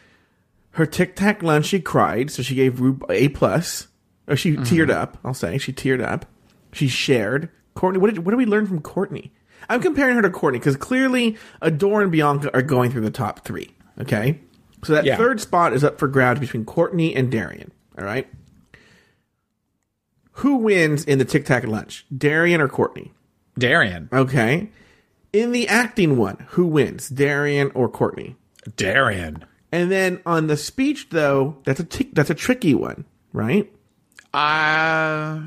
her Tic Tac lunch, she cried, so she gave Rube a plus. Or she mm-hmm. teared up. I'll say she teared up. She shared. Courtney, what did what did we learn from Courtney? I'm comparing her to Courtney because clearly Adore and Bianca are going through the top three. Okay, so that yeah. third spot is up for grabs between Courtney and Darian. All right, who wins in the Tic Tac lunch? Darian or Courtney? Darian. Okay. In the acting one, who wins, Darian or Courtney? Darian. And then on the speech, though, that's a t- that's a tricky one, right? Uh,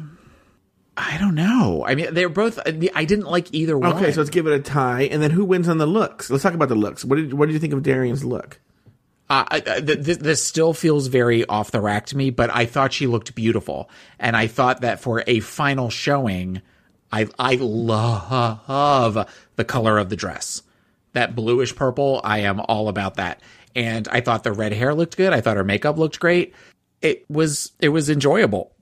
I don't know. I mean, they're both. I didn't like either one. Okay, so let's give it a tie. And then who wins on the looks? Let's talk about the looks. What did What did you think of Darian's look? Uh, I, I, this, this still feels very off the rack to me, but I thought she looked beautiful, and I thought that for a final showing. I I love the color of the dress. That bluish purple, I am all about that. And I thought the red hair looked good. I thought her makeup looked great. It was it was enjoyable.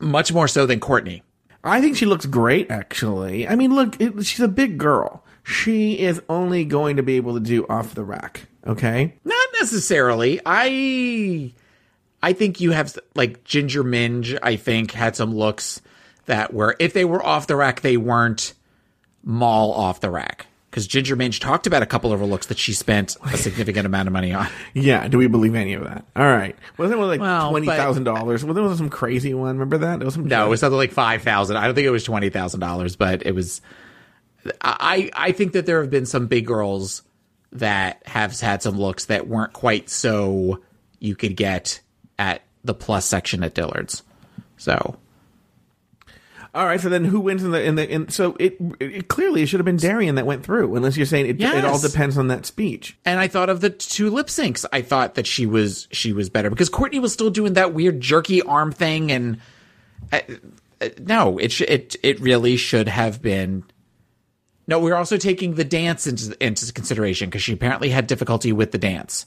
Much more so than Courtney. I think she looks great, actually. I mean, look, it, she's a big girl. She is only going to be able to do off the rack, okay? Not necessarily. I I think you have, like, Ginger Minj, I think, had some looks that were, if they were off the rack, they weren't mall off the rack. Because Ginger Minj talked about a couple of her looks that she spent a significant amount of money on. Yeah, do we believe any of that? All right. Wasn't it like well, twenty thousand dollars? Wasn't it some crazy one? Remember that? It was some no, joke. It was something like five thousand dollars. I don't think it was twenty thousand dollars, but it was... I, I think that there have been some big girls that have had some looks that weren't quite so you could get at the plus section at Dillard's. So... All right, so then who wins in the in the in, so it, it clearly it should have been Darian that went through, unless you're saying it, yes. it all depends on that speech. And I thought of the two lip syncs. I thought that she was she was better because Courtney was still doing that weird jerky arm thing, and I, I, no, it sh- it it really should have been. No, we we're also taking the dance into into consideration because she apparently had difficulty with the dance.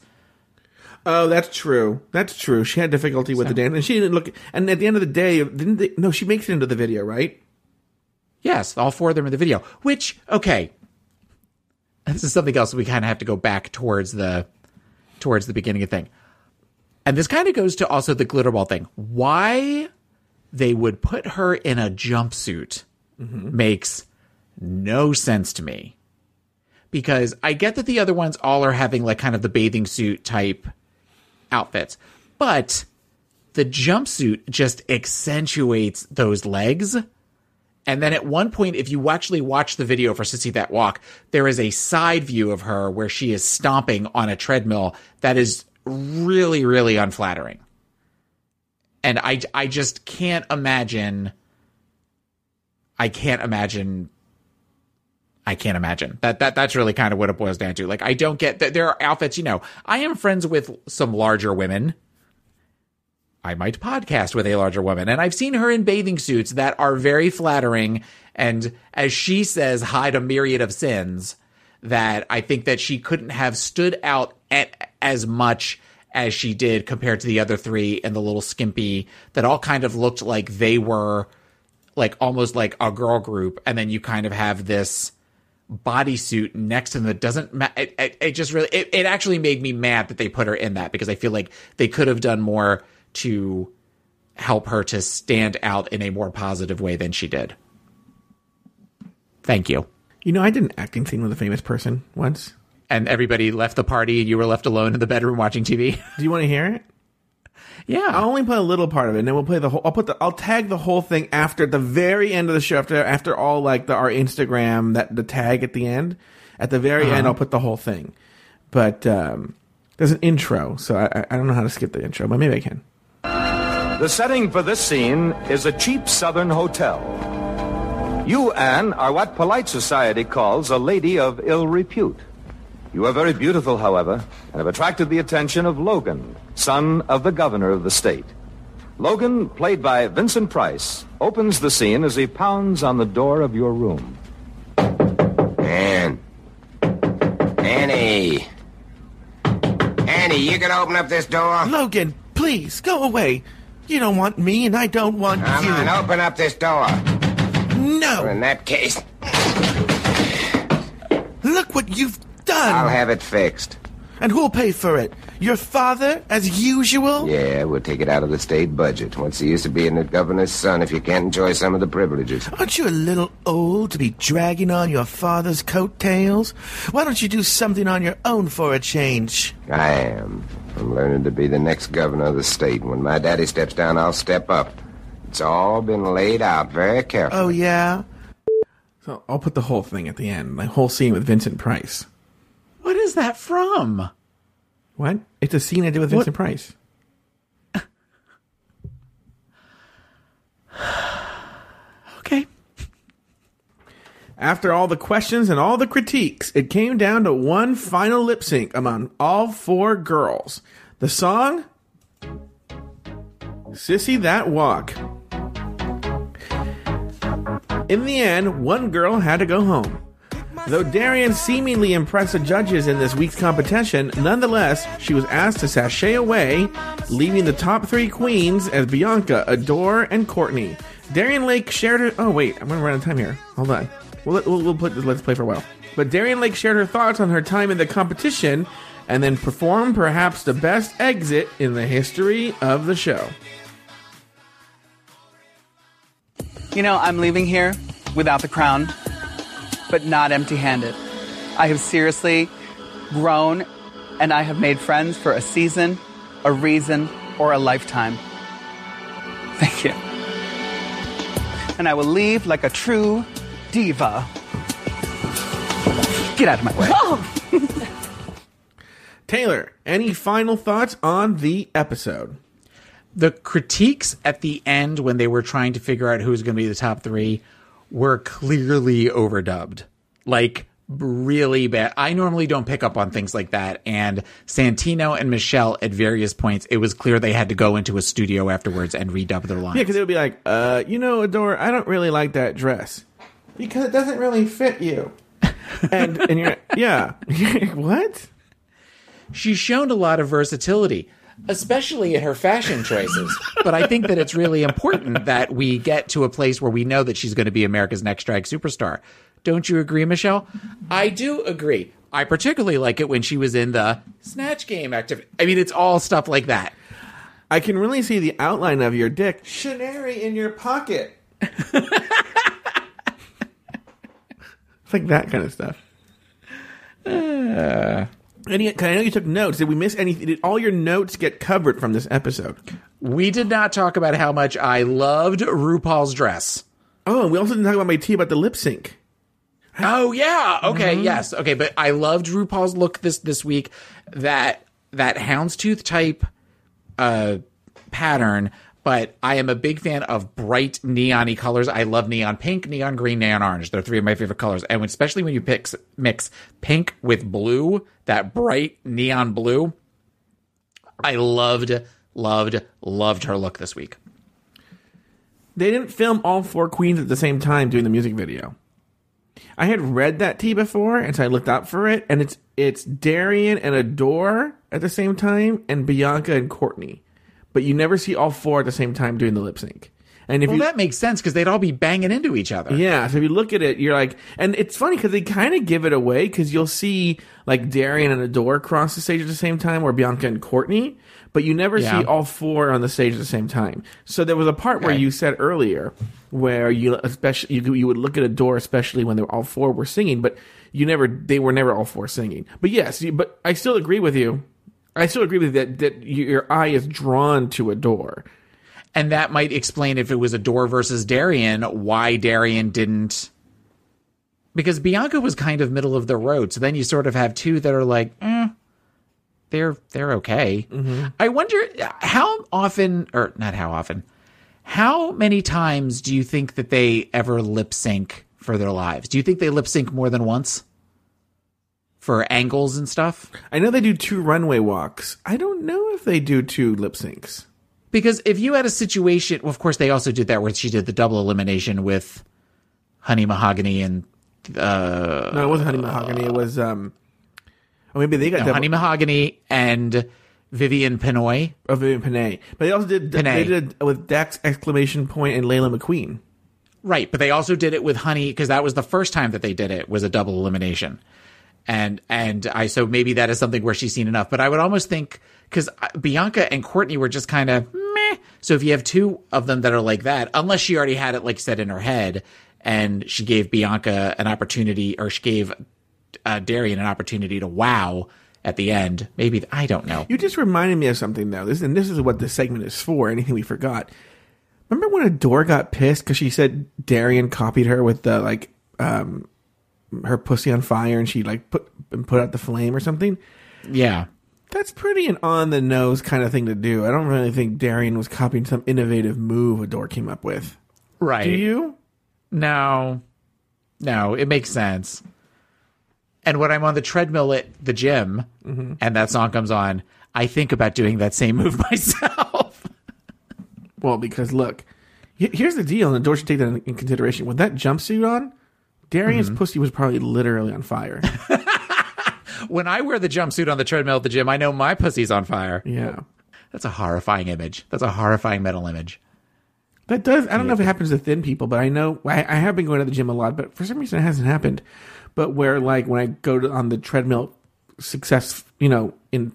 Oh, that's true. That's true. She had difficulty with so. the dance, and she didn't look. And at the end of the day, didn't they, no? She makes it into the video, right? Yes, all four of them in the video. Which, okay, this is something else we kind of have to go back towards the towards the beginning of the thing. And this kind of goes to also the Glitterball thing. Why they would put her in a jumpsuit mm-hmm. makes no sense to me, because I get that the other ones all are having like kind of the bathing suit type outfits, but the jumpsuit just accentuates those legs. And then at one point, if you actually watch the video for Sissy That Walk, there is a side view of her where she is stomping on a treadmill that is really, really unflattering. And I, I just can't imagine. I can't imagine. I can't imagine that, that that's really kind of what it boils down to. Like, I don't get that there are outfits, you know, I am friends with some larger women. I might podcast with a larger woman, and I've seen her in bathing suits that are very flattering. And as she says, hide a myriad of sins, that I think that she couldn't have stood out at, as much as she did compared to the other three and the little skimpy that all kind of looked like they were like almost like a girl group. And then you kind of have this bodysuit next to them that doesn't ma- it, it, it just really it, it actually made me mad that they put her in that, because I feel like they could have done more to help her to stand out in a more positive way than she did. Thank you. You know, I did an acting scene with a famous person once, and everybody left the party and you were left alone in the bedroom watching T V. Do you want to hear it? Yeah, I'll only play a little part of it, and then we'll play the whole. I'll put the. I'll tag the whole thing after at the very end of the show. After after all, like the our Instagram that the tag at the end, at the very uh-huh. end, I'll put the whole thing. But um, there's an intro, so I, I don't know how to skip the intro, but maybe I can. The setting for this scene is a cheap Southern hotel. You, Anne, are what polite society calls a lady of ill repute. You are very beautiful, however, and have attracted the attention of Logan, son of the governor of the state. Logan, played by Vincent Price, opens the scene as he pounds on the door of your room. Ann. Annie. Annie, you can open up this door? Logan, please, go away. You don't want me, and I don't want Come you. Come on, open up this door. No. Well, in that case... Look what you've done. I'll have it fixed. And who'll pay for it? Your father, as usual? Yeah, we'll take it out of the state budget. What's the use of being the governor's son if you can't enjoy some of the privileges? Aren't you a little old to be dragging on your father's coattails? Why don't you do something on your own for a change? I am. I'm learning to be the next governor of the state. When my daddy steps down, I'll step up. It's all been laid out very carefully. Oh, yeah? So I'll put the whole thing at the end, the whole scene with Vincent Price. What is that from? What? It's a scene I did with what? Vincent Price. Okay. After all the questions and all the critiques, it came down to one final lip sync among all four girls. The song? Sissy That Walk. In the end, one girl had to go home. Though Darian seemingly impressed the judges in this week's competition, nonetheless, she was asked to sashay away, leaving the top three queens as Bianca, Adore, and Courtney. Darian Lake shared her... Oh, wait. I'm going to run out of time here. Hold on. We'll, we'll, we'll put this Let's Play for a while. But Darian Lake shared her thoughts on her time in the competition and then performed perhaps the best exit in the history of the show. You know, I'm leaving here without the crown, but not empty-handed. I have seriously grown, and I have made friends for a season, a reason, or a lifetime. Thank you. And I will leave like a true diva. Get out of my way. Oh. Taylor, any final thoughts on the episode? The critiques at the end when they were trying to figure out who was going to be the top three were clearly overdubbed. Like, really bad. I normally don't pick up on things like that. And Santino and Michelle, at various points, it was clear they had to go into a studio afterwards and redub their lines. Yeah, because it would be like, uh, you know, Adore, I don't really like that dress. Because it doesn't really fit you. and, and you're yeah. What? She's shown a lot of versatility. Especially in her fashion choices. But I think that it's really important that we get to a place where we know that she's going to be America's Next Drag Superstar. Don't you agree, Michelle? I do agree. I particularly like it when she was in the Snatch Game activity. I mean, it's all stuff like that. I can really see the outline of your dick. Shaneri in your pocket. It's like that kind of stuff. Uh... Any, 'cause I know you took notes. Did we miss anything? Did all your notes get covered from this episode? We did not talk about how much I loved RuPaul's dress. Oh, and we also didn't talk about my tea about the lip sync. Oh, yeah. Okay, mm-hmm. Yes. Okay, but I loved RuPaul's look this, this week. That that houndstooth type uh, pattern, but I am a big fan of bright neon-y colors. I love neon pink, neon green, neon orange. They're three of my favorite colors. And especially when you mix, mix pink with blue, that bright neon blue. I loved, loved, loved her look this week. They didn't film all four queens at the same time doing the music video. I had read that tea before, and so I looked up for it. And it's it's Darian and Adore at the same time, and Bianca and Courtney. But you never see all four at the same time doing the lip sync. And if well, you, that makes sense because they'd all be banging into each other. Yeah. So if you look at it, you're like, and it's funny because they kind of give it away because you'll see like Darian and Adore cross the stage at the same time or Bianca and Courtney, but you never yeah. see all four on the stage at the same time. So there was a part okay. where you said earlier where you especially you, you would look at Adore, especially when they were, all four were singing, but you never they were never all four singing. But yes, you, but I still agree with you. I still agree with that, that your eye is drawn to Adore. And that might explain if it was Adore versus Darian, why Darian didn't. Because Bianca was kind of middle of the road. So then you sort of have two that are like, eh, they're, they're okay. Mm-hmm. I wonder how often, or not how often, how many times do you think that they ever lip sync for their lives? Do you think they lip sync more than once? for angles and stuff. I know they do two runway walks. I don't know if they do two lip syncs. Because if you had a situation, well, of course, they also did that where she did the double elimination with Honey Mahogany and... Uh, no, it wasn't Honey Mahogany. It was... Um, or maybe they got no, double... Honey Mahogany and Vivian Pinoy. Oh, Vivian Pinoy. But they also did... Pinoy. They did it with Dax Exclamation Point and Layla McQueen. Right, but they also did it with Honey, because that was the first time that they did it, was a double elimination. And and I so maybe that is something where she's seen enough. But I would almost think, because Bianca and Courtney were just kind of meh. So if you have two of them that are like that, unless she already had it like set in her head, and she gave Bianca an opportunity, or she gave uh, Darian an opportunity to wow at the end. Maybe, I don't know. You just reminded me of something, though. This and this is what this segment is for, anything we forgot. Remember when Adore got pissed because she said Darian copied her with the, like, um, her pussy on fire, and she, like, put and put out the flame or something? Yeah. That's pretty an on-the-nose kind of thing to do. I don't really think Darian was copying some innovative move Adore came up with. Right. Do you? No. No, it makes sense. And when I'm on the treadmill at the gym, mm-hmm. and that song comes on, I think about doing that same move myself. Well, because look, here's the deal, and Adore should take that in consideration. With that jumpsuit on, Darian's mm-hmm. pussy was probably literally on fire. When I wear the jumpsuit on the treadmill at the gym, I know my pussy's on fire. Yeah. That's a horrifying image. That's a horrifying mental image. That does, I don't know if it happens to thin people, but I know, I, I have been going to the gym a lot, but for some reason it hasn't happened. But where, like, when I go to, on the treadmill success, you know, in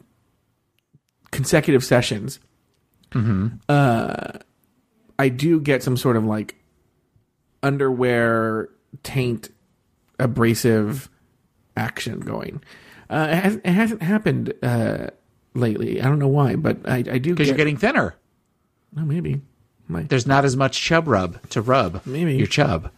consecutive sessions, mm-hmm. uh, I do get some sort of, like, underwear taint abrasive action going. Uh, it, hasn't, it hasn't happened uh, lately. I don't know why, but I, I do get... Because you're getting thinner. Oh, maybe. Might. There's not as much chub rub to rub maybe. Your chub.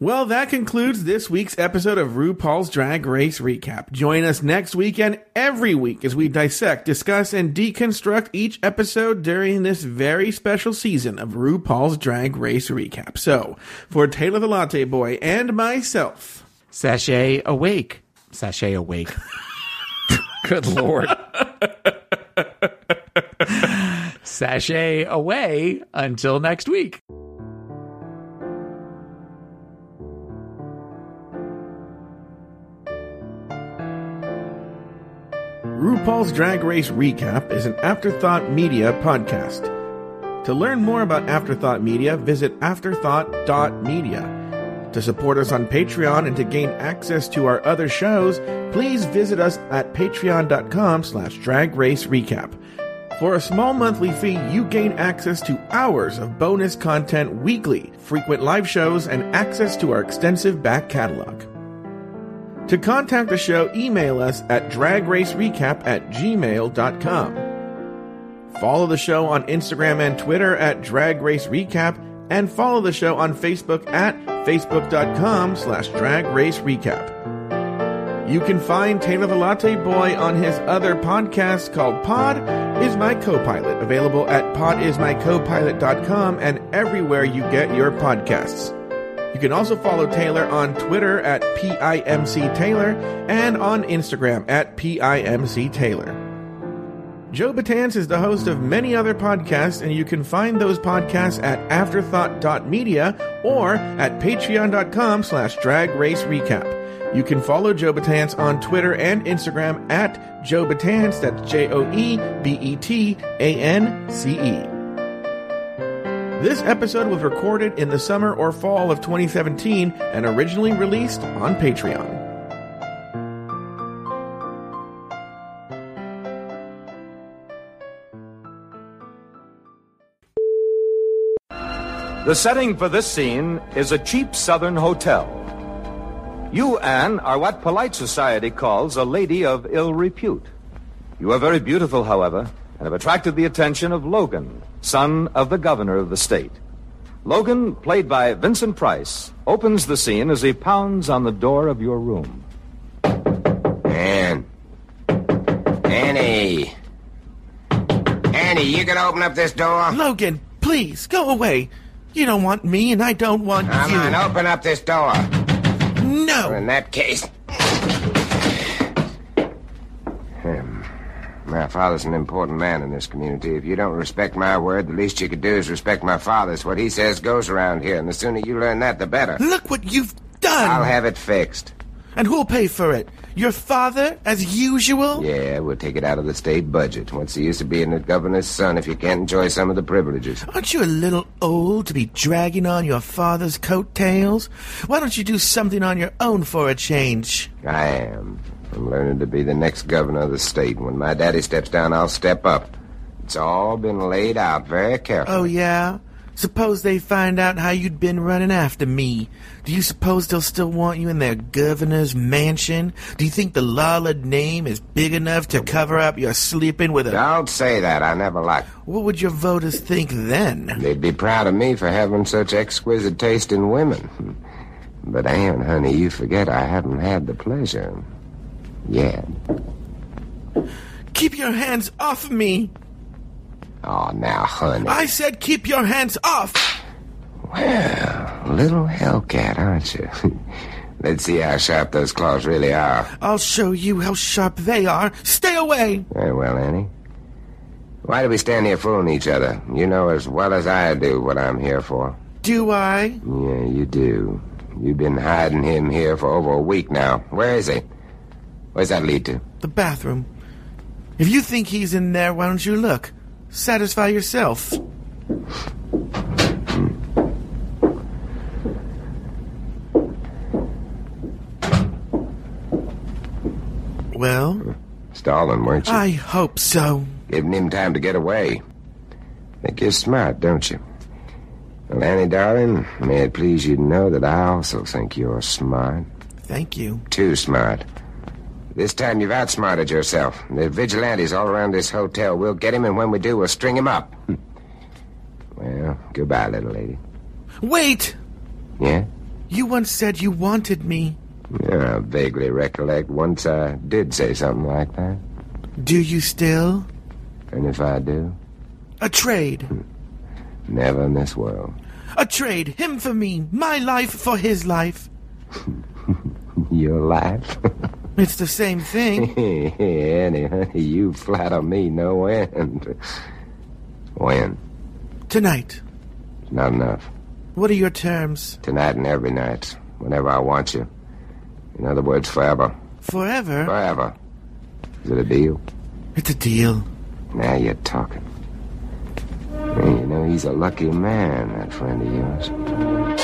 Well, that concludes this week's episode of RuPaul's Drag Race Recap. Join us next week and every week as we dissect, discuss, and deconstruct each episode during this very special season of RuPaul's Drag Race Recap. So, for Taylor the Latte Boy and myself... Sashay awake. Sashay awake. Good Lord. Sashay away until next week. RuPaul's Drag Race Recap is an Afterthought Media podcast. To learn more about Afterthought Media, visit afterthought dot media. To support us on Patreon and to gain access to our other shows, please visit us at patreon dot com slash drag race recap. For a small monthly fee, you gain access to hours of bonus content weekly, frequent live shows, and access to our extensive back catalog. To contact the show, email us at drag race recap at gmail dot com. Follow the show on Instagram and Twitter at drag race recap, and follow the show on Facebook at facebook dot com slash drag race recap. You can find Taylor the Latte Boy on his other podcast called Pod Is My Copilot, available at pod is my copilot dot com and everywhere you get your podcasts. You can also follow Taylor on Twitter at P I M C Taylor and on Instagram at P I M C Taylor. Joe Batanz is the host of many other podcasts, and you can find those podcasts at afterthought dot media or at patreon dot com slash drag race recap. You can follow Joe Batanz on Twitter and Instagram at Joe Batanz, that's J O E B E T A N C E. This episode was recorded in the summer or fall of twenty seventeen and originally released on Patreon. The setting for this scene is a cheap southern hotel. You, Anne, are what polite society calls a lady of ill repute. You are very beautiful, however, and have attracted the attention of Logan, son of the governor of the state. Logan, played by Vincent Price, opens the scene as he pounds on the door of your room. Anne. Annie. Annie, you can open up this door? Logan, please, go away. You don't want me, and I don't want Come you. Come on, open up this door. No. In that case, My father's an important man in this community. If you don't respect my word, the least you could do is respect my father's. What he says goes around here, and the sooner you learn that, the better. Look what you've done! I'll have it fixed. And who'll pay for it? Your father, as usual? Yeah, we'll take it out of the state budget. What's the use of being the governor's son if you can't enjoy some of the privileges? Aren't you a little old to be dragging on your father's coattails? Why don't you do something on your own for a change? I am. I'm learning to be the next governor of the state. When my daddy steps down, I'll step up. It's all been laid out very carefully. Oh, yeah? Suppose they find out how you'd been running after me. Do you suppose they'll still want you in their governor's mansion? Do you think the Lala name is big enough to cover up your sleeping with a... Don't say that. I never liked... What would your voters think then? They'd be proud of me for having such exquisite taste in women. But, Anne, honey, you forget I haven't had the pleasure yet. Keep your hands off me! Oh, now, honey. I said keep your hands off! Well, little hellcat, aren't you? Let's see how sharp those claws really are. I'll show you how sharp they are. Stay away! Very well, Annie. Why do we stand here fooling each other? You know as well as I do what I'm here for. Do I? Yeah, you do. You've been hiding him here for over a week now. Where is he? Where's that lead to? The bathroom. If you think he's in there, why don't you look? Satisfy yourself. Well? Stalling, weren't you? I hope so. Giving him time to get away. Think you're smart, don't you? Well, Annie, darling, may it please you to know that I also think you're smart. Thank you. Too smart. This time you've outsmarted yourself. There are vigilantes all around this hotel. We'll get him, and when we do, we'll string him up. Well, goodbye, little lady. Wait! Yeah? You once said you wanted me. Yeah, I vaguely recollect once I did say something like that. Do you still? And if I do? A trade. Never in this world. A trade. Him for me. My life for his life. Your life? It's the same thing. Hey, Annie, honey, you flatter me no end. When? Tonight. Not enough. What are your terms? Tonight and every night. Whenever I want you. In other words, forever. Forever? Forever. Is it a deal? It's a deal. Now you're talking. And you know, he's a lucky man, that friend of yours.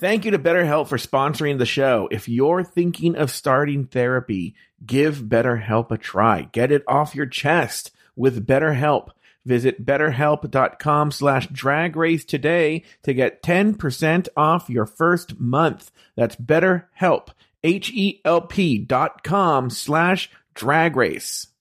Thank you to BetterHelp for sponsoring the show. If you're thinking of starting therapy, give BetterHelp a try. Get it off your chest with BetterHelp. Visit BetterHelp.com slash drag race today to get ten percent off your first month. That's BetterHelp, H-E-L-P dot com slash drag race.